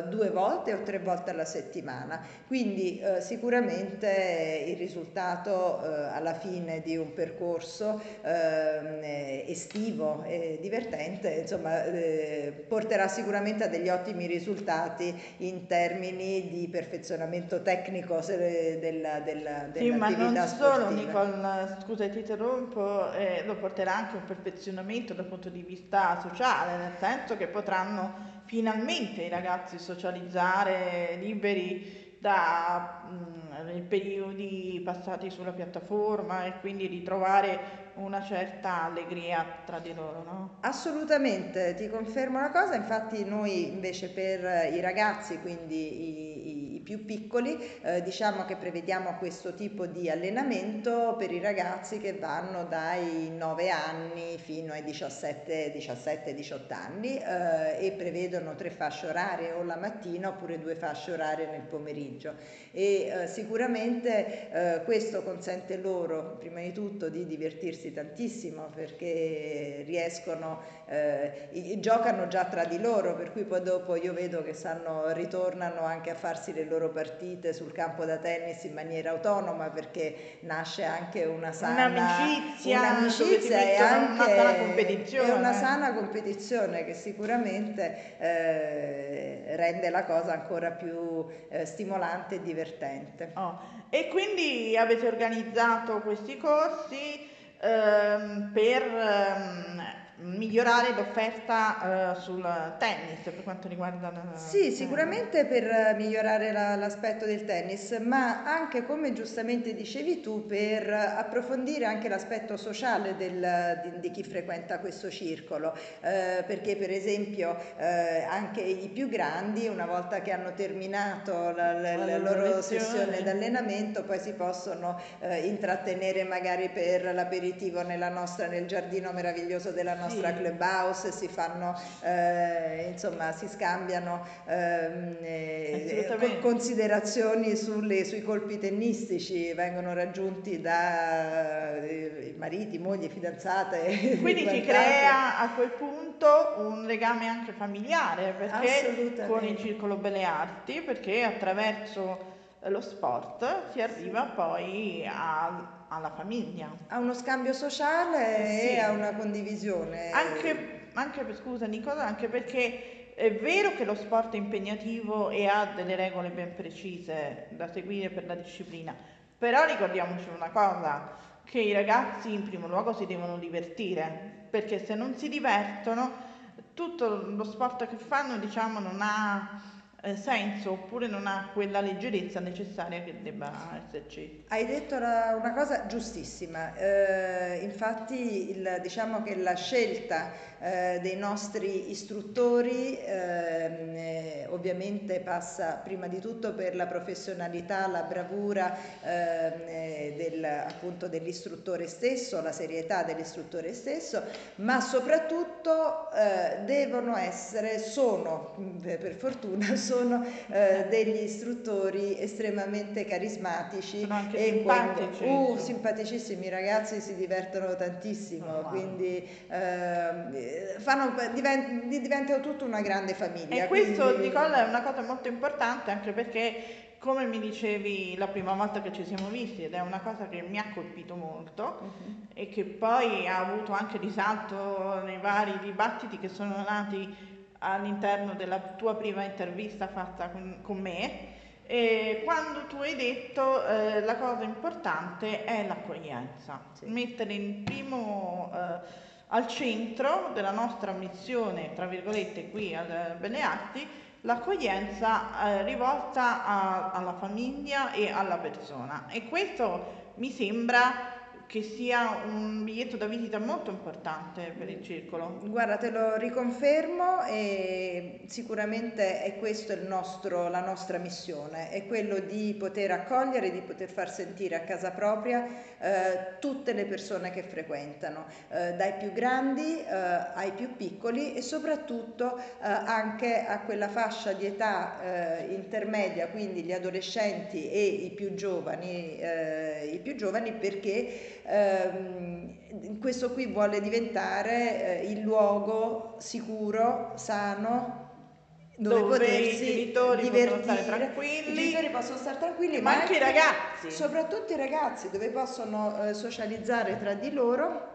due volte o tre volte alla settimana, quindi eh, sicuramente il risultato eh, alla fine di un percorso eh, estivo e divertente insomma eh, porterà sicuramente a degli ottimi risultati in termini di perfezionamento tecnico se, della, della, dell'attività sportiva. Sì, ma non solo, Nicole, scusa ti interrompo, eh, lo porterà anche a un perfezionamento dal punto di vista sociale, nel senso che potranno finalmente i ragazzi socializzare liberi da mh, periodi passati sulla piattaforma e quindi ritrovare una certa allegria tra di loro, no? Assolutamente, ti confermo una cosa, infatti noi invece per i ragazzi, quindi i, i più piccoli, eh, diciamo che prevediamo questo tipo di allenamento per i ragazzi che vanno dai nove anni fino ai diciassette diciassette diciotto anni, eh, e prevedono tre fasce orarie o la mattina oppure due fasce orarie nel pomeriggio, e eh, sicuramente eh, questo consente loro prima di tutto di divertirsi tantissimo, perché riescono, eh, giocano già tra di loro, per cui poi dopo io vedo che sanno, ritornano anche a farsi le loro partite sul campo da tennis in maniera autonoma, perché nasce anche una sana un'amicizia, un'amicizia e anche una sana competizione, è una sana competizione che sicuramente eh, rende la cosa ancora più eh, stimolante e divertente. Oh. E quindi avete organizzato questi corsi ehm, per ehm, migliorare l'offerta uh, sul tennis per quanto riguarda la... Sì, sicuramente per migliorare la, l'aspetto del tennis, ma anche, come giustamente dicevi tu, per approfondire anche l'aspetto sociale del, di, di chi frequenta questo circolo, eh, perché per esempio eh, anche i più grandi, una volta che hanno terminato la, la, la, la loro sessione d'allenamento, poi si possono eh, intrattenere magari per l'aperitivo nella nostra, nel giardino meraviglioso della nostra nostra clubhouse, si fanno eh, insomma si scambiano eh, considerazioni sulle, sui colpi tennistici, vengono raggiunti da eh, mariti, mogli, fidanzate, quindi si crea a quel punto un legame anche familiare, perché con il Circolo Belle Arti, perché attraverso lo sport si arriva poi a, alla famiglia, a uno scambio sociale, sì, e a una condivisione anche, anche scusa Nicola, anche perché è vero che lo sport è impegnativo e ha delle regole ben precise da seguire per la disciplina, però ricordiamoci una cosa, che i ragazzi in primo luogo si devono divertire, perché se non si divertono tutto lo sport che fanno, diciamo, non ha senso, oppure non ha quella leggerezza necessaria che debba esserci. Hai detto la, una cosa giustissima, eh, infatti il, diciamo che la scelta eh, dei nostri istruttori eh, ovviamente passa prima di tutto per la professionalità, la bravura eh, del, appunto dell'istruttore stesso, la serietà dell'istruttore stesso, ma soprattutto eh, devono essere, sono per fortuna, sono Sono eh, degli istruttori estremamente carismatici, sono anche e simpatici. Quindi, uh, simpaticissimi, i ragazzi si divertono tantissimo, oh, wow. Quindi eh, fanno, divent- diventano tutta una grande famiglia. E quindi... questo, Nicola, è una cosa molto importante, anche perché, come mi dicevi la prima volta che ci siamo visti, ed è una cosa che mi ha colpito molto, mm-hmm. e che poi ha avuto anche risalto nei vari dibattiti che sono nati all'interno della tua prima intervista fatta con, con me, e quando tu hai detto eh, la cosa importante è l'accoglienza, sì. Mettere in primo eh, al centro della nostra missione, tra virgolette, qui al Belle Arti, l'accoglienza eh, rivolta a, alla famiglia e alla persona, e questo mi sembra che sia un biglietto da visita molto importante per il circolo. Guarda, te lo riconfermo, e sicuramente è questo il nostro, la nostra missione, è quello di poter accogliere, di poter far sentire a casa propria eh, tutte le persone che frequentano, eh, dai più grandi eh, ai più piccoli, e soprattutto eh, anche a quella fascia di età eh, intermedia, quindi gli adolescenti e i più giovani, eh, i più giovani perché Um, questo qui vuole diventare uh, il luogo sicuro, sano, dove, dove potersi i genitori divertire, possono stare tranquilli, i genitori possono stare tranquilli, ma, ma anche i ragazzi, soprattutto i ragazzi, dove possono uh, socializzare tra di loro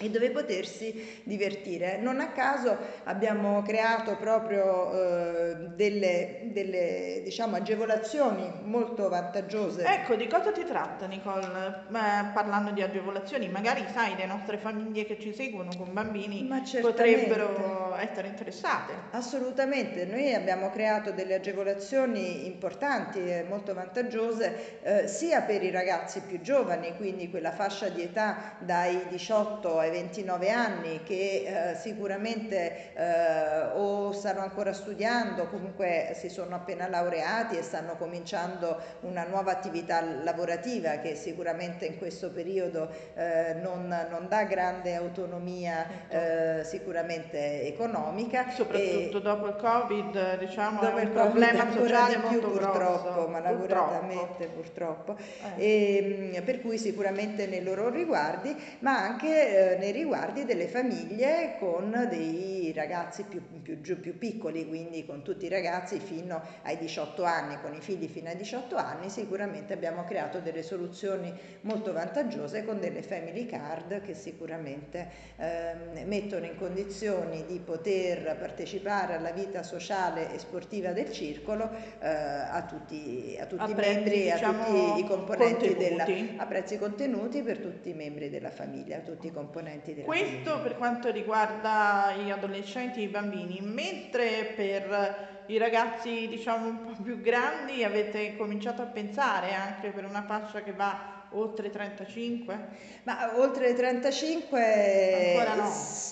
e dove potersi divertire. Non a caso abbiamo creato proprio eh, delle, delle diciamo agevolazioni molto vantaggiose. Ecco, di cosa ti tratta, Nicole, eh, parlando di agevolazioni? Magari, sai, le nostre famiglie che ci seguono con bambini potrebbero essere interessate. Assolutamente, noi abbiamo creato delle agevolazioni importanti e molto vantaggiose eh, sia per i ragazzi più giovani, quindi quella fascia di età dai diciotto ai ventinove anni, che eh, sicuramente eh, o stanno ancora studiando, comunque si sono appena laureati e stanno cominciando una nuova attività lavorativa che sicuramente in questo periodo eh, non, non dà grande autonomia eh, sicuramente economica. Soprattutto e, dopo il Covid, diciamo, dopo è un il COVID problema sociale molto più, purtroppo, grosso. Malauguratamente purtroppo, purtroppo. Eh. E, per cui sicuramente nei loro riguardi, ma anche eh, nei riguardi delle famiglie con dei ragazzi più, più, più piccoli, quindi con tutti i ragazzi fino ai diciotto anni, con i figli fino ai diciotto anni, sicuramente abbiamo creato delle soluzioni molto vantaggiose con delle family card che sicuramente eh, mettono in condizioni di poter partecipare alla vita sociale e sportiva del circolo eh, a tutti, a tutti a i prezzi, membri e diciamo, a tutti i componenti della, a prezzi contenuti per tutti i membri della famiglia, tutti i componenti della Questo famiglia. Per quanto riguarda gli adolescenti e i bambini, mentre per i ragazzi diciamo un po' più grandi avete cominciato a pensare anche per una fascia che va oltre trentacinque? Ma oltre trentacinque ancora no.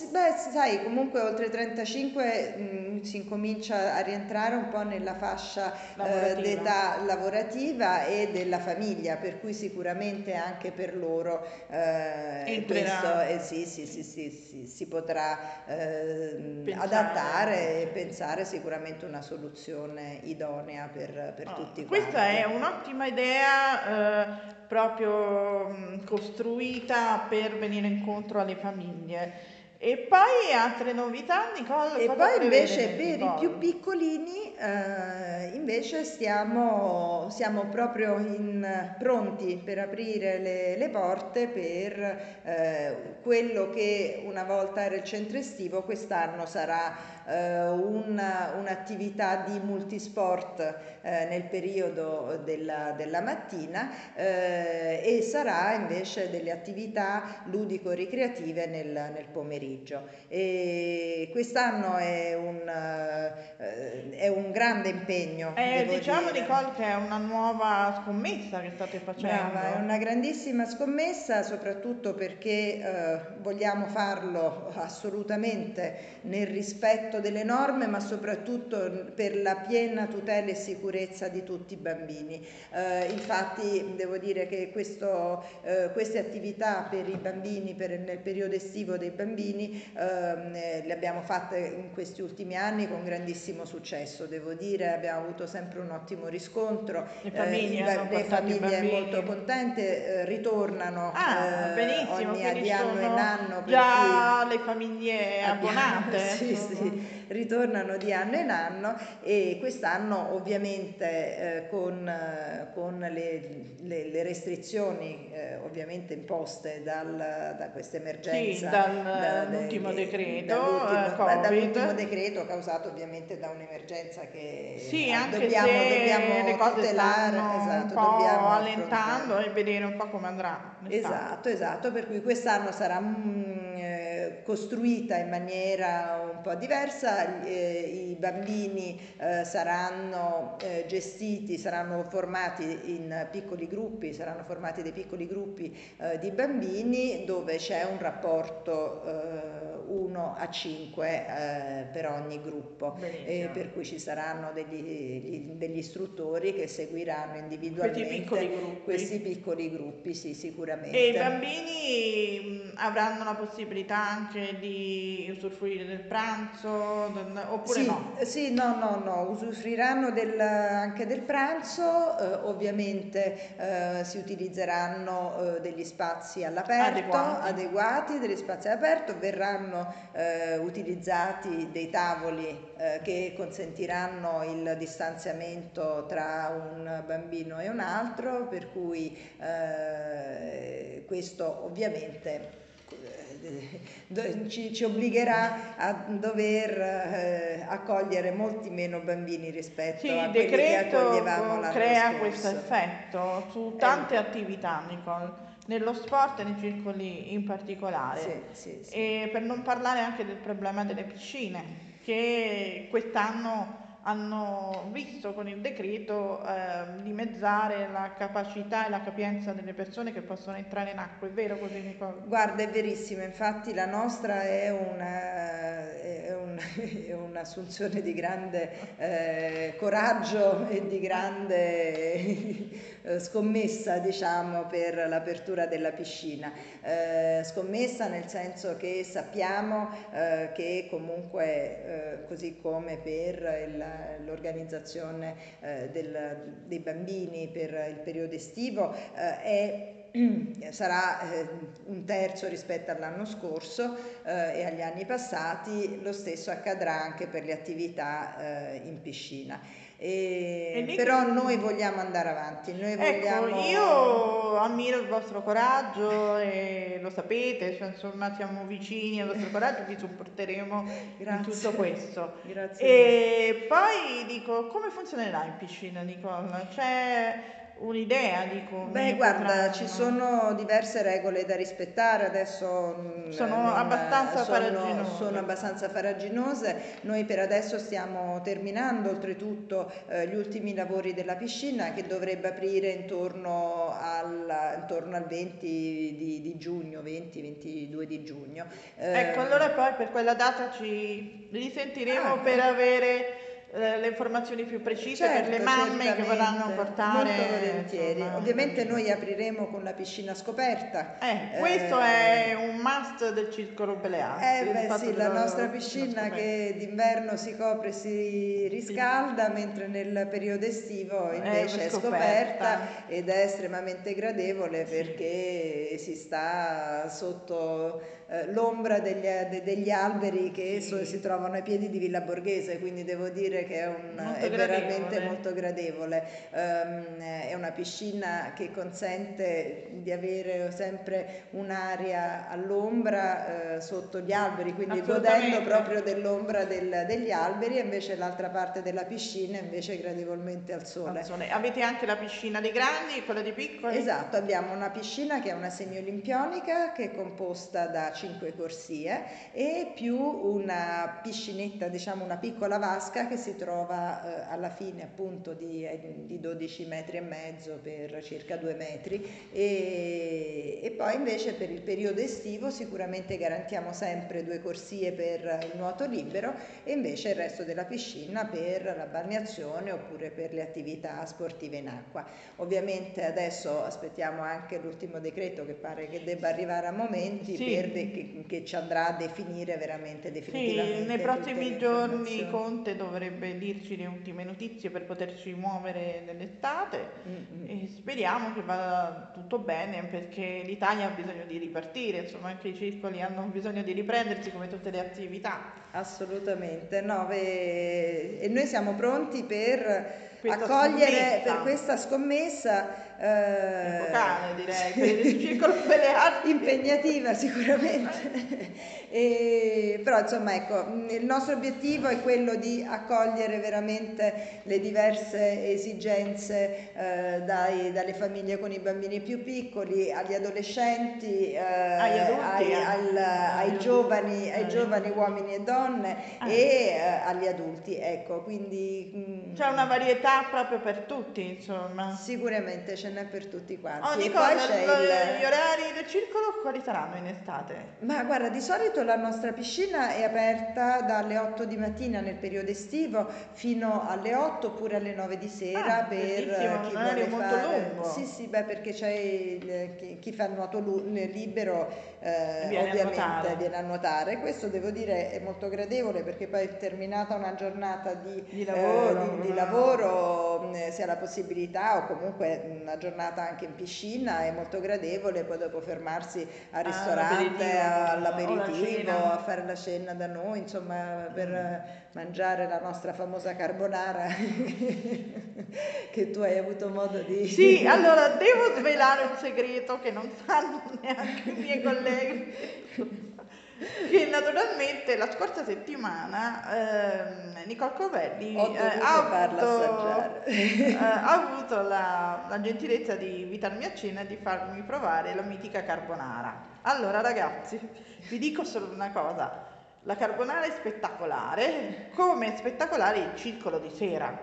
Beh, sai, comunque oltre trentacinque mh, si incomincia a rientrare un po' nella fascia lavorativa. Eh, d'età lavorativa e della famiglia, per cui sicuramente anche per loro eh, questo, eh, sì, sì, sì, sì, sì, si potrà eh, pensare. adattare e pensare sicuramente una soluzione idonea per, per oh, tutti questa quanti. È un'ottima idea eh, proprio mh, costruita per venire incontro alle famiglie. E poi altre novità, Nicole? E poi invece per Nicole? i più piccolini eh, invece stiamo, siamo proprio in, pronti per aprire le, le porte per eh, quello che una volta era il centro estivo, quest'anno sarà eh, un, un'attività di multisport eh, nel periodo della, della mattina eh, e sarà invece delle attività ludico-ricreative nel, nel pomeriggio. E quest'anno è un, è un grande impegno. Eh, diciamo dire. Nicole che è una nuova scommessa che state facendo. Brava, è una grandissima scommessa, soprattutto perché eh, vogliamo farlo assolutamente nel rispetto delle norme, ma soprattutto per la piena tutela e sicurezza di tutti i bambini. Eh, infatti devo dire che questo, eh, queste attività per i bambini per, nel periodo estivo dei bambini Eh, le abbiamo fatte in questi ultimi anni con grandissimo successo, devo dire, abbiamo avuto sempre un ottimo riscontro, le famiglie, eh, le famiglie molto contente, eh, ritornano ah, eh, ogni di anno in anno, già le famiglie abbonate abbiamo, sì, sì, ritornano di anno in anno e quest'anno ovviamente eh, con, eh, con le, le, le restrizioni eh, ovviamente imposte dal, da questa emergenza, sì, dal, da, l'ultimo decreto dall'ultimo, Covid. dall'ultimo decreto causato ovviamente da un'emergenza che sì, anche dobbiamo, se dobbiamo le cose tutelare, esatto, un po' dobbiamo allentando affrontare. E vedere un po' come andrà. Esatto, esatto, per cui quest'anno sarà mh, eh, costruita in maniera un po' diversa, eh, i bambini eh, saranno eh, gestiti, saranno formati in piccoli gruppi, saranno formati dei piccoli gruppi eh, di bambini dove c'è un rapporto uno a cinque eh, per ogni gruppo, e per cui ci saranno degli, degli istruttori che seguiranno individualmente questi piccoli gruppi, questi piccoli gruppi sì, sicuramente. E i bambini avranno la possibilità anche di usufruire del pranzo oppure sì, no? Sì, no, no, no, usufruiranno del, anche del pranzo, eh, ovviamente eh, si utilizzeranno eh, degli spazi all'aperto, adeguati, adeguati degli spazi all'aperto, verranno eh, utilizzati dei tavoli eh, che consentiranno il distanziamento tra un bambino e un altro, per cui eh, questo ovviamente Ci, ci obbligherà a dover eh, accogliere molti meno bambini rispetto sì, a quelli che accoglievamo l'anno scorso. Il decreto crea questo effetto su tante eh. attività, Nicole, nello sport e nei circoli in particolare, sì, sì, sì. E per non parlare anche del problema delle piscine, che quest'anno hanno visto con il decreto eh, dimezzare la capacità e la capienza delle persone che possono entrare in acqua, è vero così Nicole? Guarda, è verissimo, infatti la nostra è una, è un, è un'assunzione di grande eh, coraggio e di grande scommessa, diciamo, per l'apertura della piscina, eh, scommessa nel senso che sappiamo eh, che comunque eh, così come per il l'organizzazione eh, del, dei bambini per il periodo estivo eh, è sarà eh, un terzo rispetto all'anno scorso eh, e agli anni passati, lo stesso accadrà anche per le attività eh, in piscina. E, e però che... noi vogliamo andare avanti, noi ecco, vogliamo... Io ammiro il vostro coraggio e lo sapete, cioè, insomma siamo vicini al vostro coraggio, vi supporteremo in tutto questo. Grazie. E poi dico, come funzionerà in piscina, Nicola? C'è un'idea di come... Beh, guarda, ci sono diverse regole da rispettare, adesso sono abbastanza sono, faraginose. Sono abbastanza faraginose, noi per adesso stiamo terminando oltretutto eh, gli ultimi lavori della piscina che dovrebbe aprire intorno al, intorno al venti di, di giugno, venti ventidue di giugno. Eh, ecco, allora poi per quella data ci risentiremo ah, per eh. avere... le informazioni più precise, certo, per le mamme che vorranno portare. Molto volentieri. Insomma, ovviamente noi apriremo con la piscina scoperta. Eh, questo eh, è un must del Circolo Belle Arti. Eh, beh, sì, la nostra piscina che d'inverno si copre e si riscalda, sì, mentre nel periodo estivo invece eh, è scoperta. scoperta ed è estremamente gradevole, sì, perché si sta sotto l'ombra degli, de, degli alberi che sì, si trovano ai piedi di Villa Borghese, quindi devo dire che è, un, è veramente molto gradevole. Um, è una piscina che consente di avere sempre un'area all'ombra eh, sotto gli alberi, quindi godendo proprio dell'ombra del, degli alberi, e invece l'altra parte della piscina invece gradevolmente al sole. al sole. Avete anche la piscina dei grandi e quella dei piccoli? Esatto, abbiamo una piscina che è una semiolimpionica, che è composta da cinque corsie e più una piscinetta, diciamo una piccola vasca che si trova eh, alla fine appunto di, di dodici metri e mezzo per circa due metri, e, e poi invece per il periodo estivo sicuramente garantiamo sempre due corsie per il nuoto libero e invece il resto della piscina per la balneazione oppure per le attività sportive in acqua. Ovviamente adesso aspettiamo anche l'ultimo decreto che pare che debba arrivare a momenti, sì, per de- che, che ci andrà a definire veramente definitivamente. Sì, nei prossimi giorni Conte dovrebbe dirci le ultime notizie per poterci muovere nell'estate, mm-hmm, e speriamo che vada tutto bene perché l'Italia ha bisogno di ripartire, insomma anche i circoli hanno bisogno di riprendersi come tutte le attività. Assolutamente, no, e, e noi siamo pronti per Questa accogliere scommessa. per questa scommessa eh, epocale, direi, per il Circolo Belle Arti, impegnativa sicuramente. E, però insomma ecco, il nostro obiettivo è quello di accogliere veramente le diverse esigenze eh, dai, dalle famiglie con i bambini più piccoli agli adolescenti, eh, agli adulti, ai, eh. al, ai giovani, ai giovani uomini e donne, ah, e eh, agli adulti, ecco, quindi mh, c'è una varietà proprio per tutti, insomma. Sicuramente ce n'è per tutti quanti. Oh, Nicole, e poi c'è il... gli orari del circolo quali saranno in estate? Ma guarda, di solito la nostra piscina è aperta dalle otto di mattina nel periodo estivo fino alle otto oppure alle nove di sera, ah, per chi vuole molto fare... lungo. Sì, sì, beh, perché c'è il... chi, chi fa il nuoto libero eh, viene ovviamente a viene a nuotare. Questo devo dire è molto gradevole perché poi terminata una giornata di, di lavoro, eh, di, di lavoro si ha la possibilità, o comunque una giornata anche in piscina è molto gradevole, poi dopo fermarsi al ristorante, ah, l'aperitivo, all'aperitivo, a fare la cena da noi, insomma, per mm. mangiare la nostra famosa carbonara che tu hai avuto modo di... Sì, allora devo svelare un segreto che non sanno neanche i miei colleghi, che naturalmente la scorsa settimana eh, Nicole Covelli eh, ha, avuto, eh, ha avuto la, la gentilezza di invitarmi a cena e di farmi provare la mitica carbonara. Allora ragazzi, vi dico solo una cosa, La carbonara è spettacolare, come è spettacolare il circolo di sera.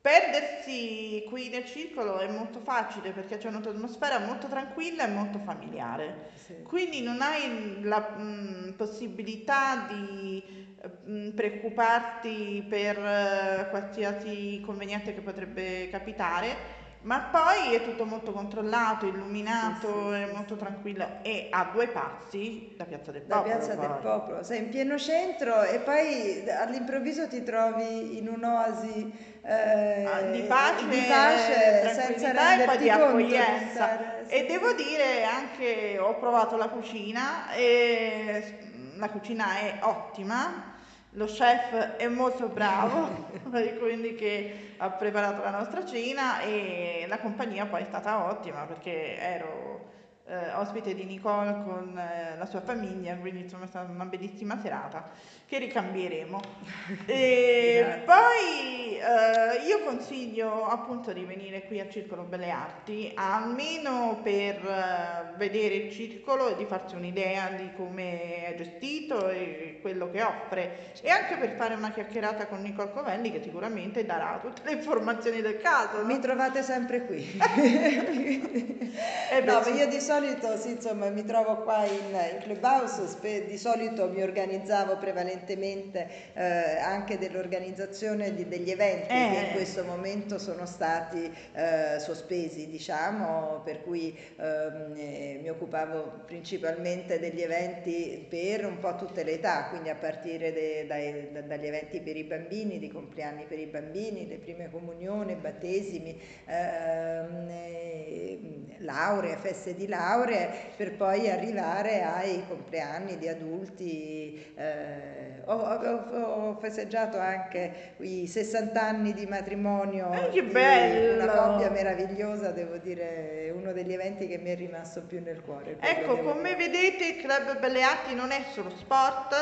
Perdersi qui nel circolo è molto facile perché c'è un'atmosfera molto tranquilla e molto familiare, sì. Quindi non hai la mh, possibilità di mh, preoccuparti per uh, qualsiasi inconveniente che potrebbe capitare, ma poi è tutto molto controllato, illuminato, sì, sì, è molto tranquillo, e a due passi la Piazza del Popolo. La Piazza poi. del Popolo, sei in pieno centro e poi all'improvviso ti trovi in un'oasi Eh, di pace, di pace senza renderti e poi di accoglienza stare, sì. E devo dire anche ho provato la cucina e la cucina è ottima, lo chef è molto bravo quindi che ha preparato la nostra cena, e la compagnia poi è stata ottima perché ero Eh, ospite di Nicole con eh, la sua famiglia, quindi insomma è stata una bellissima serata che ricambieremo. E poi eh, io consiglio appunto di venire qui al Circolo Belle Arti almeno per eh, vedere il circolo e di farsi un'idea di come è gestito e quello che offre, e anche per fare una chiacchierata con Nicole Covelli che sicuramente darà tutte le informazioni del caso, no? Mi trovate sempre qui. eh, no, io di solito Di solito sì, insomma, mi trovo qua in, in Clubhouse, di solito mi organizzavo prevalentemente eh, anche dell'organizzazione di, degli eventi eh. che in questo momento sono stati eh, sospesi, diciamo, per cui eh, mi occupavo principalmente degli eventi per un po' tutte le età, quindi a partire de, dai, da, dagli eventi per i bambini, di compleanni per i bambini, le prime comunioni, battesimi, eh, lauree, feste di laurea, per poi arrivare ai compleanni di adulti. Eh, ho, ho, ho festeggiato anche i sessanta anni di matrimonio, eh, che bello, di una coppia meravigliosa, devo dire, uno degli eventi che mi è rimasto più nel cuore. Ecco, come dire. Vedete, il Club Belle Arti non è solo sport,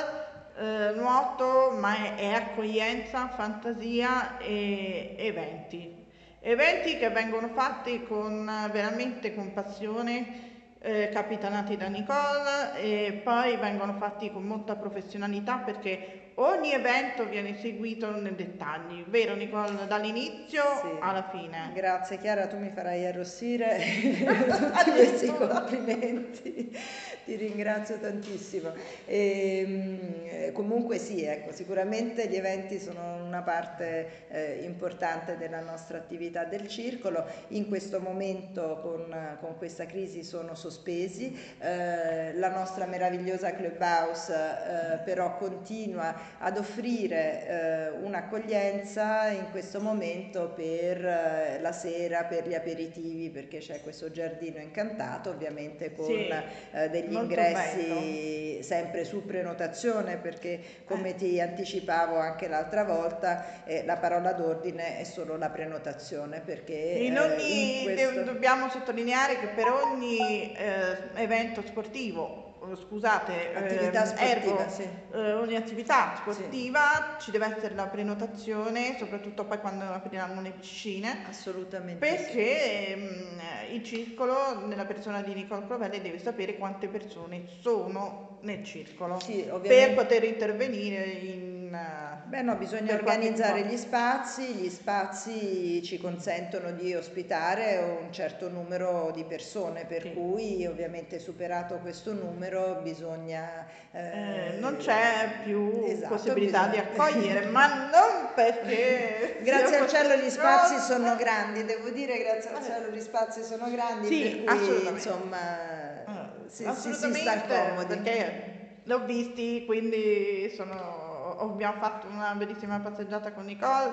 eh, nuoto, ma è, è accoglienza, fantasia e eventi. Eventi che vengono fatti con veramente con passione, Eh, capitanati da Nicole, e poi vengono fatti con molta professionalità perché ogni evento viene seguito nei dettagli, vero Nicole? Dall'inizio sì. alla fine. Grazie Chiara, tu mi farai arrossire tutti questi complimenti, ti ringrazio tantissimo. E, comunque sì, ecco, sicuramente gli eventi sono una parte eh, importante della nostra attività del circolo. In questo momento con, con questa crisi sono sospesi, eh, la nostra meravigliosa Clubhouse eh, però continua ad offrire eh, un'accoglienza in questo momento per eh, la sera, per gli aperitivi, perché c'è questo giardino incantato, ovviamente con sì, eh, degli ingressi bello. sempre su prenotazione, perché come eh. ti anticipavo anche l'altra volta eh, la parola d'ordine è solo la prenotazione, perché in ogni, eh, in questo... dobbiamo sottolineare che per ogni Eh, evento sportivo, scusate, attività ehm, sportiva, ergo, sì. eh, ogni attività sportiva sì. ci deve essere la prenotazione, soprattutto poi quando apriranno le piscine, assolutamente, perché sì, sì. Ehm, il circolo, nella persona di Nicole Covelli, deve sapere quante persone sono nel circolo sì, per poter intervenire in Beh no, bisogna organizzare gli spazi, gli spazi ci consentono di ospitare un certo numero di persone, per sì. cui ovviamente superato questo numero bisogna... Eh, eh, non c'è più esatto, possibilità bisogna... di accogliere, ma non perché... grazie al cielo gli spazi no, sono no. grandi, devo dire grazie al cielo gli spazi sono grandi, sì, per cui insomma allora, si, si, si sta comodi. Perché l'ho visti, quindi sono... abbiamo fatto una bellissima passeggiata con Nicole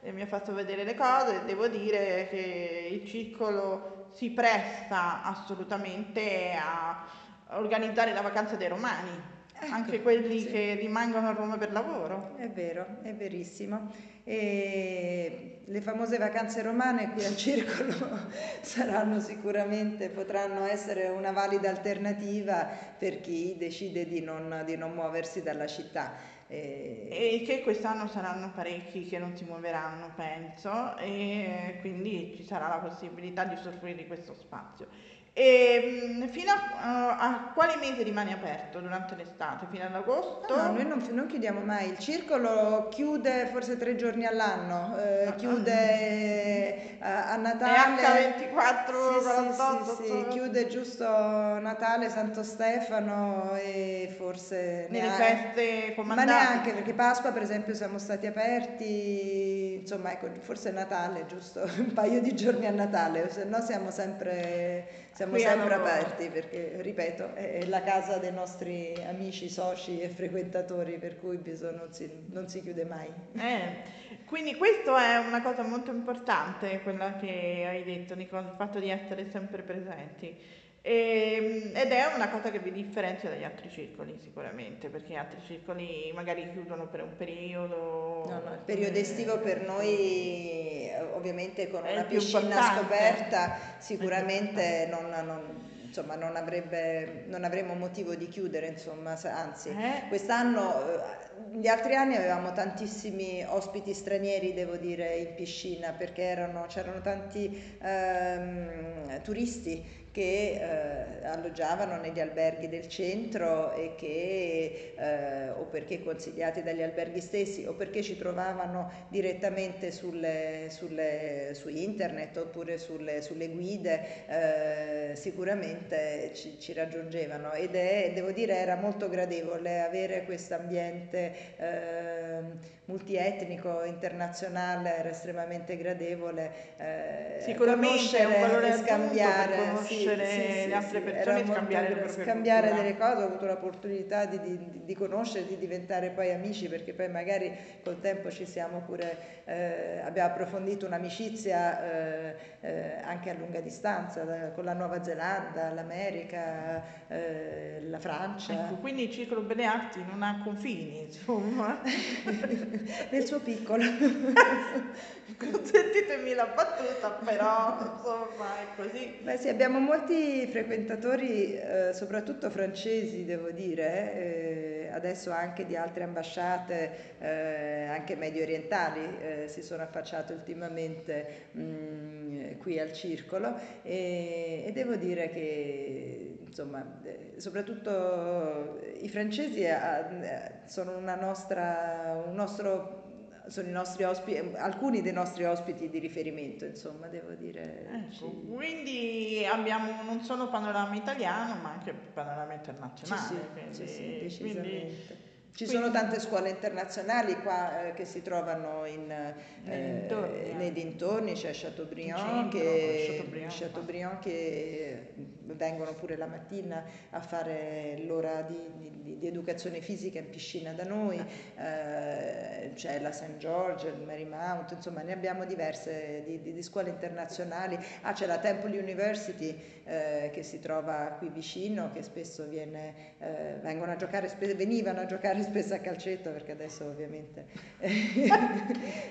e mi ha fatto vedere le cose. Devo dire che il circolo si presta assolutamente a organizzare la vacanza dei romani, ecco, anche quelli sì. che rimangono a Roma per lavoro. È vero, è verissimo. E le famose vacanze romane qui al circolo saranno sicuramente, potranno essere una valida alternativa per chi decide di non, di non muoversi dalla città. E... e che quest'anno saranno parecchi che non si muoveranno, penso, e quindi ci sarà la possibilità di usufruire di questo spazio. E fino a, uh, a quale mese rimane aperto durante l'estate? Fino ad agosto? No, no, noi non, non chiudiamo mai. Il circolo chiude forse tre giorni all'anno, eh, chiude uh, a Natale. È acca ventiquattro quarantotto. Sì, sì, sì, sì, chiude giusto Natale, Santo Stefano e forse nelle feste comandate. Ma neanche, perché Pasqua per esempio siamo stati aperti, insomma, ecco, forse Natale, giusto un paio di giorni a Natale, se no siamo sempre... Siamo Qui sempre hanno... aperti perché, ripeto, è la casa dei nostri amici, soci e frequentatori, per cui bisogna, non, si, non si chiude mai. Eh, quindi questa è una cosa molto importante, quella che hai detto, Nicole, il fatto di essere sempre presenti. E, ed è una cosa che vi differenzia dagli altri circoli sicuramente, perché altri circoli magari chiudono per un periodo. No, no, il periodo estivo per noi ovviamente con una piscina scoperta sicuramente non, non, insomma, non, avrebbe, non avremmo motivo di chiudere, insomma, anzi eh? quest'anno... Gli altri anni avevamo tantissimi ospiti stranieri, devo dire, in piscina, perché erano, c'erano tanti ehm, turisti che eh, alloggiavano negli alberghi del centro e che eh, o perché consigliati dagli alberghi stessi o perché ci trovavano direttamente sulle, sulle, su internet oppure sulle, sulle guide, eh, sicuramente ci, ci raggiungevano ed è, devo dire, era molto gradevole avere questo ambiente Eh, multietnico, internazionale, era estremamente gradevole eh, sicuramente conoscere, è un valore scambiare, conoscere sì, sì, sì, le altre sì, persone, scambiare, le scambiare delle cose. Ho avuto l'opportunità di, di, di conoscere, di diventare poi amici, perché poi magari col tempo ci siamo pure eh, abbiamo approfondito un'amicizia eh, eh, anche a lunga distanza da, con la Nuova Zelanda, l'America, eh, la Francia. Ecco, quindi il Circolo Belle Arti non ha confini, insomma. Nel suo piccolo. Consentitemi la battuta, però insomma è così. Beh sì, abbiamo molti frequentatori, eh, soprattutto francesi, devo dire, eh, adesso anche di altre ambasciate, eh, anche medio orientali, eh, si sono affacciati ultimamente mh, qui al circolo e, e devo dire che insomma, soprattutto i francesi sono una nostra, un nostro, sono i nostri ospiti, alcuni dei nostri ospiti di riferimento, insomma, devo dire. Ecco, ci... Quindi abbiamo non solo panorama italiano, ma anche panorama internazionale. Sì, sì, quindi, sì, sì, decisamente. Quindi... Ci Quindi, sono tante scuole internazionali qua eh, che si trovano in, nei, eh, dintorni, nei dintorni, c'è cioè Chateaubriand, Chateaubriand, Chateaubriand che vengono pure la mattina a fare l'ora di, di, di educazione fisica in piscina da noi, eh, c'è la Saint George, il Marymount, insomma ne abbiamo diverse di, di, di scuole internazionali. Ah, c'è la Temple University eh, che si trova qui vicino, che spesso viene, eh, vengono a giocare, spe- venivano a giocare spesso a calcetto, perché adesso ovviamente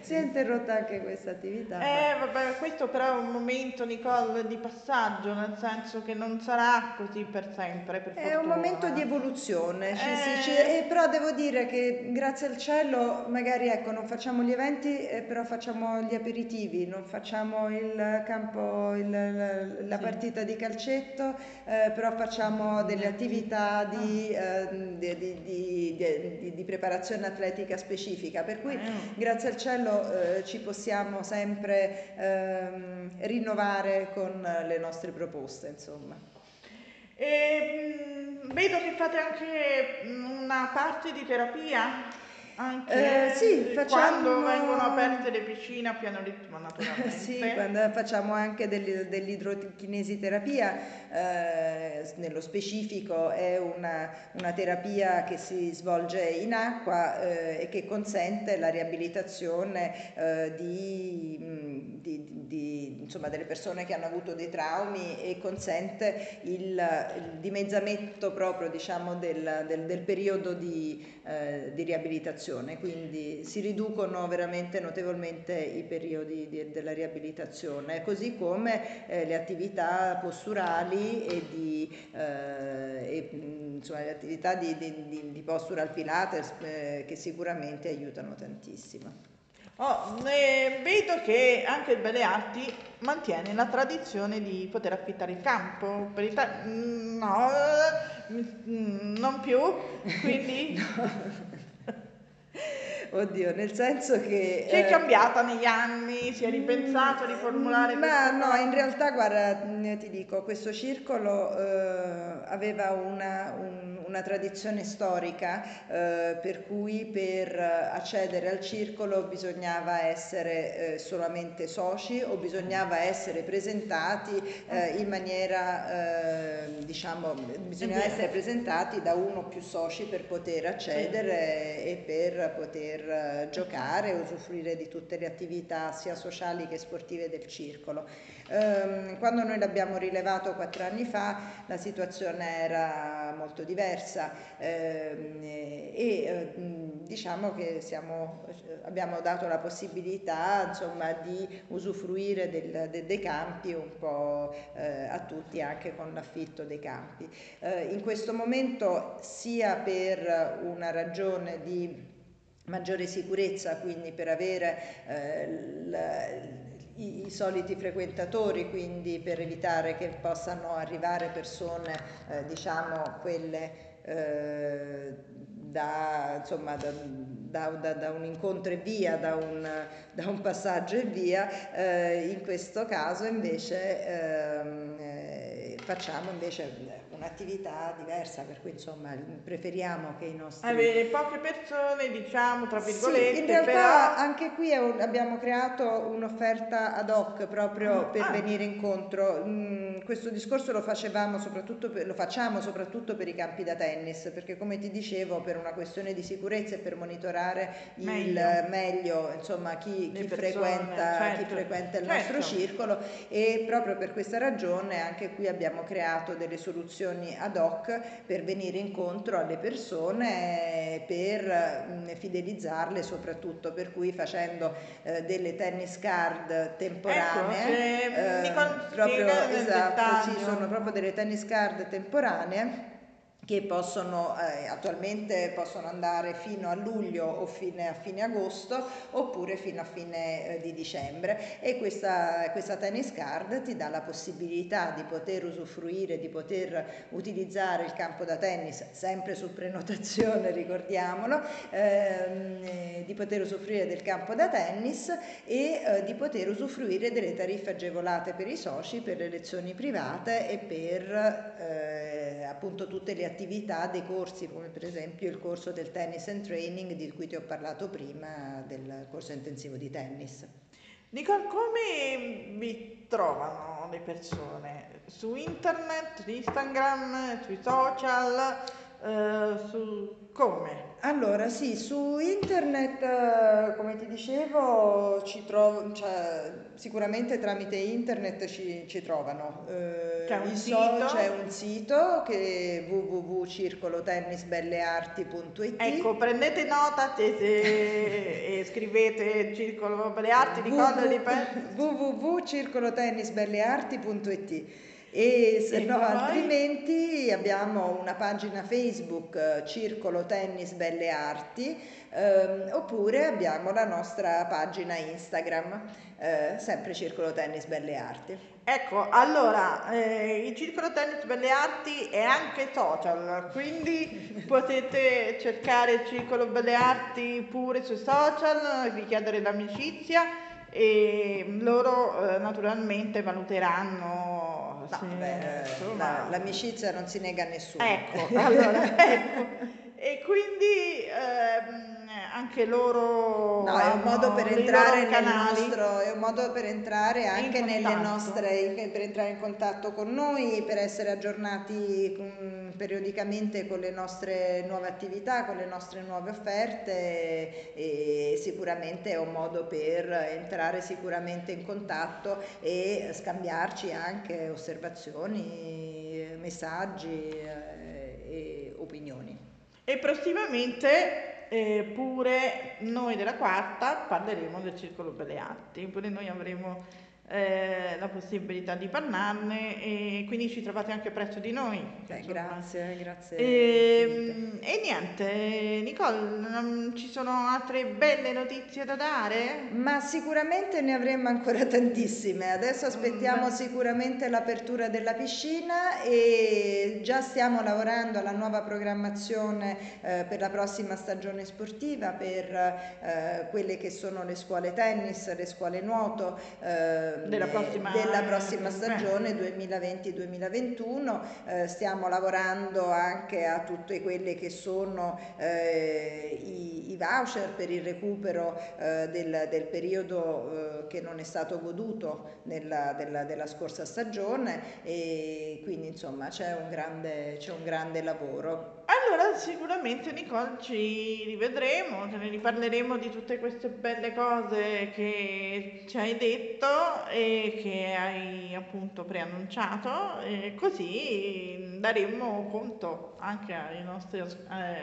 si è interrotta anche questa attività. Eh, vabbè, questo però è un momento, Nicole, di passaggio, nel senso che non sarà così per sempre, per fortuna. È un momento di evoluzione, eh... ci, ci, eh, però devo dire che grazie al cielo magari ecco non facciamo gli eventi, eh, però facciamo gli aperitivi, non facciamo il campo, il, la, la sì. partita di calcetto, eh, però facciamo delle attività di, eh, di, di, di Di, di, di preparazione atletica specifica, per cui grazie al cielo eh, ci possiamo sempre ehm, rinnovare con le nostre proposte, insomma. E, vedo che fate anche una parte di terapia. Anche eh, sì, facciamo... quando vengono aperte le piscine a piano ritmo, naturalmente. Sì, quando facciamo anche del, dell'idrochinesiterapia, eh, nello specifico è una, una terapia che si svolge in acqua eh, e che consente la riabilitazione eh, di, di, di, insomma, delle persone che hanno avuto dei traumi e consente il, il dimezzamento proprio, diciamo, del, del, del periodo di, eh, di riabilitazione. Quindi si riducono veramente notevolmente i periodi di, della riabilitazione, così come eh, le attività posturali e di eh, e, insomma, le attività di, di, di postural pilates eh, che sicuramente aiutano tantissimo. Oh, eh, vedo che anche il Belle Arti mantiene la tradizione di poter affittare il campo per il ta- no, non più, quindi no. Oddio, nel senso che si è eh, cambiata negli anni, si è ripensato a riformulare. Ma no, in realtà guarda, ti dico, questo circolo eh, aveva una un, una tradizione storica eh, per cui per accedere al circolo bisognava essere eh, solamente soci o bisognava essere presentati eh, in maniera eh, diciamo bisognava essere presentati da uno o più soci per poter accedere e per poter giocare e usufruire di tutte le attività sia sociali che sportive del circolo. Eh, quando noi l'abbiamo rilevato quattro anni fa la situazione era molto diversa. Eh, e diciamo che siamo, abbiamo dato la possibilità insomma di usufruire del, de, dei campi un po' eh, a tutti, anche con l'affitto dei campi. Eh, in questo momento, sia per una ragione di maggiore sicurezza, quindi per avere eh, la, I, i soliti frequentatori, quindi per evitare che possano arrivare persone, eh, diciamo, quelle eh, da, insomma, da, da, da, da un incontro e via, da un, da un passaggio e via, eh, in questo caso invece eh, facciamo invece un'attività diversa, per cui insomma preferiamo che i nostri avere poche persone, diciamo, tra virgolette. Sì, in realtà però... anche qui un, abbiamo creato un'offerta ad hoc proprio per ah. venire incontro. Mm, questo discorso lo facevamo soprattutto per, lo facciamo soprattutto per i campi da tennis, perché come ti dicevo, per una questione di sicurezza e per monitorare meglio. il meglio insomma chi, chi, persone, frequenta, certo. chi frequenta il certo. nostro circolo, e proprio per questa ragione anche qui abbiamo creato delle soluzioni ad hoc per venire incontro alle persone, per fidelizzarle soprattutto, per cui facendo eh, delle tennis card temporanee, ecco, eh, mi consiglio proprio, esatto, sì, sono proprio delle tennis card temporanee che possono eh, attualmente possono andare fino a luglio o fine, a fine agosto oppure fino a fine eh, di dicembre, e questa, questa tennis card ti dà la possibilità di poter usufruire, di poter utilizzare il campo da tennis sempre su prenotazione, ricordiamolo, ehm, di poter usufruire del campo da tennis e eh, di poter usufruire delle tariffe agevolate per i soci, per le lezioni private e per eh, appunto tutte le attività attività dei corsi, come per esempio il corso del tennis and training di cui ti ho parlato prima, del corso intensivo di tennis. Nicole, come vi trovano le persone? Su internet, su Instagram, sui social, eh, su come? Allora sì, su internet, come ti dicevo, ci trovo, cioè, sicuramente tramite internet ci, ci trovano. Eh, c'è, un sito. c'è un sito che è w w w punto circolo tennis belle arti punto i t. Ecco, prendete nota se, se, e scrivete Circolo Belle Arti, ricordali per w w w punto circolo tennis belle arti punto i t. E se e no, poi? altrimenti abbiamo una pagina Facebook Circolo Tennis Belle Arti, ehm, oppure abbiamo la nostra pagina Instagram, eh, sempre Circolo Tennis Belle Arti. Ecco, allora eh, il Circolo Tennis Belle Arti è anche social, quindi potete cercare Circolo Belle Arti pure sui social, richiedere l'amicizia e loro eh, naturalmente valuteranno. No, sì, beh, la, l'amicizia non si nega a nessuno. Ecco, allora, ecco. E quindi ehm, anche loro. No, è un modo per entrare nel nostro, è un modo per entrare anche nelle nostre, per entrare in contatto con noi, per essere aggiornati mh, periodicamente con le nostre nuove attività, con le nostre nuove offerte, e, e sicuramente è un modo per entrare sicuramente in contatto e scambiarci anche osservazioni, messaggi e opinioni. E prossimamente eh, pure noi della quarta parleremo del Circolo Belle Arti, pure noi avremo eh, la possibilità di parlarne, e quindi ci trovate anche presso di noi. Beh, grazie, grazie. E, e niente, Nicole, ci sono altre belle notizie da dare? Ma sicuramente ne avremo ancora tantissime. Adesso aspettiamo mm. sicuramente l'apertura della piscina, e già stiamo lavorando alla nuova programmazione eh, per la prossima stagione sportiva, per eh, quelle che sono le scuole tennis, le scuole nuoto, eh, della prossima, della prossima stagione duemilaventi duemilaventuno. Eh, stiamo lavorando anche a tutte quelle che sono eh, i, i voucher per il recupero eh, del, del periodo eh, che non è stato goduto nella, della, della scorsa stagione, e quindi insomma c'è un grande, c'è un grande lavoro. Allora sicuramente, Nicole, ci rivedremo, te ne riparleremo di tutte queste belle cose che ci hai detto e che hai appunto preannunciato, e così daremo conto anche ai nostri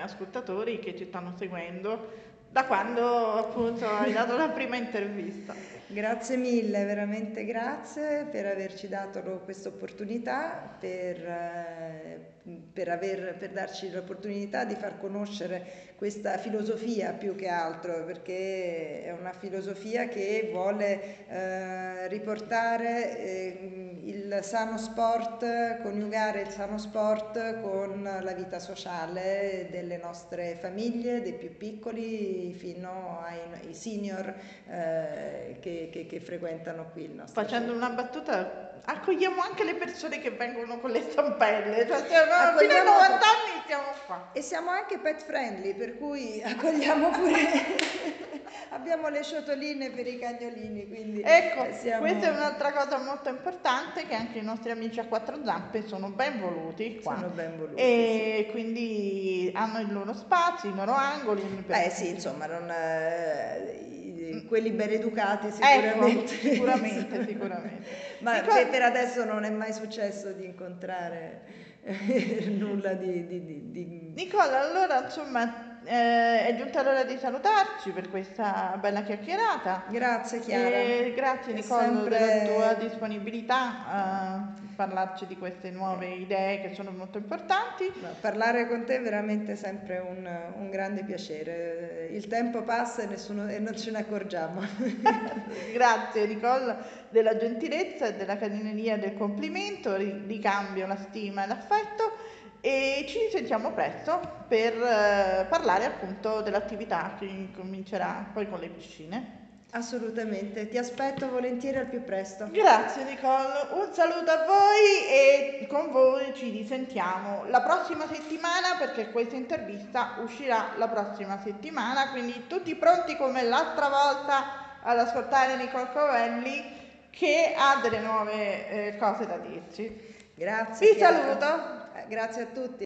ascoltatori che ci stanno seguendo da quando appunto hai dato la prima intervista. Grazie mille, veramente grazie per averci dato questa opportunità, per, per, aver, per darci l'opportunità di far conoscere questa filosofia, più che altro, perché è una filosofia che vuole eh, riportare eh, il sano sport, coniugare il sano sport con la vita sociale delle nostre famiglie, dei più piccoli fino ai, ai senior eh, che, che, che frequentano qui il nostro. Facendo una battuta, accogliamo anche le persone che vengono con le stampelle, cioè siamo, fino ai novanta anni stiamo qua. E siamo anche pet friendly, per cui accogliamo pure... Abbiamo le ciotoline per i cagnolini, quindi ecco, siamo... Questa è un'altra cosa molto importante, che anche i nostri amici a quattro zampe sono ben voluti qua. Sono ben voluti, e sì, quindi hanno i loro spazi, i loro angoli. Beh sì, insomma, non, eh, quelli ben educati sicuramente. Ecco, sicuramente, sicuramente. Ma per, per adesso non è mai successo di incontrare nulla di, di, di, di... Nicola, allora insomma... Eh, è giunta l'ora di salutarci per questa bella chiacchierata. Grazie Chiara, e grazie Nicole sempre... della tua disponibilità a parlarci di queste nuove idee che sono molto importanti. Parlare con te è veramente sempre un, un grande piacere, il tempo passa e, nessuno, e non ce ne accorgiamo. Grazie Nicole della gentilezza e della carineria del complimento, ricambio la stima e l'affetto, e ci sentiamo presto per eh, parlare appunto dell'attività che comincerà poi con le piscine. Assolutamente, ti aspetto volentieri al più presto. Grazie Nicole, un saluto a voi, e con voi ci risentiamo la prossima settimana, perché questa intervista uscirà la prossima settimana, quindi tutti pronti come l'altra volta ad ascoltare Nicole Covelli, che ha delle nuove eh, cose da dirci. Grazie. Vi saluto. Grazie a tutti.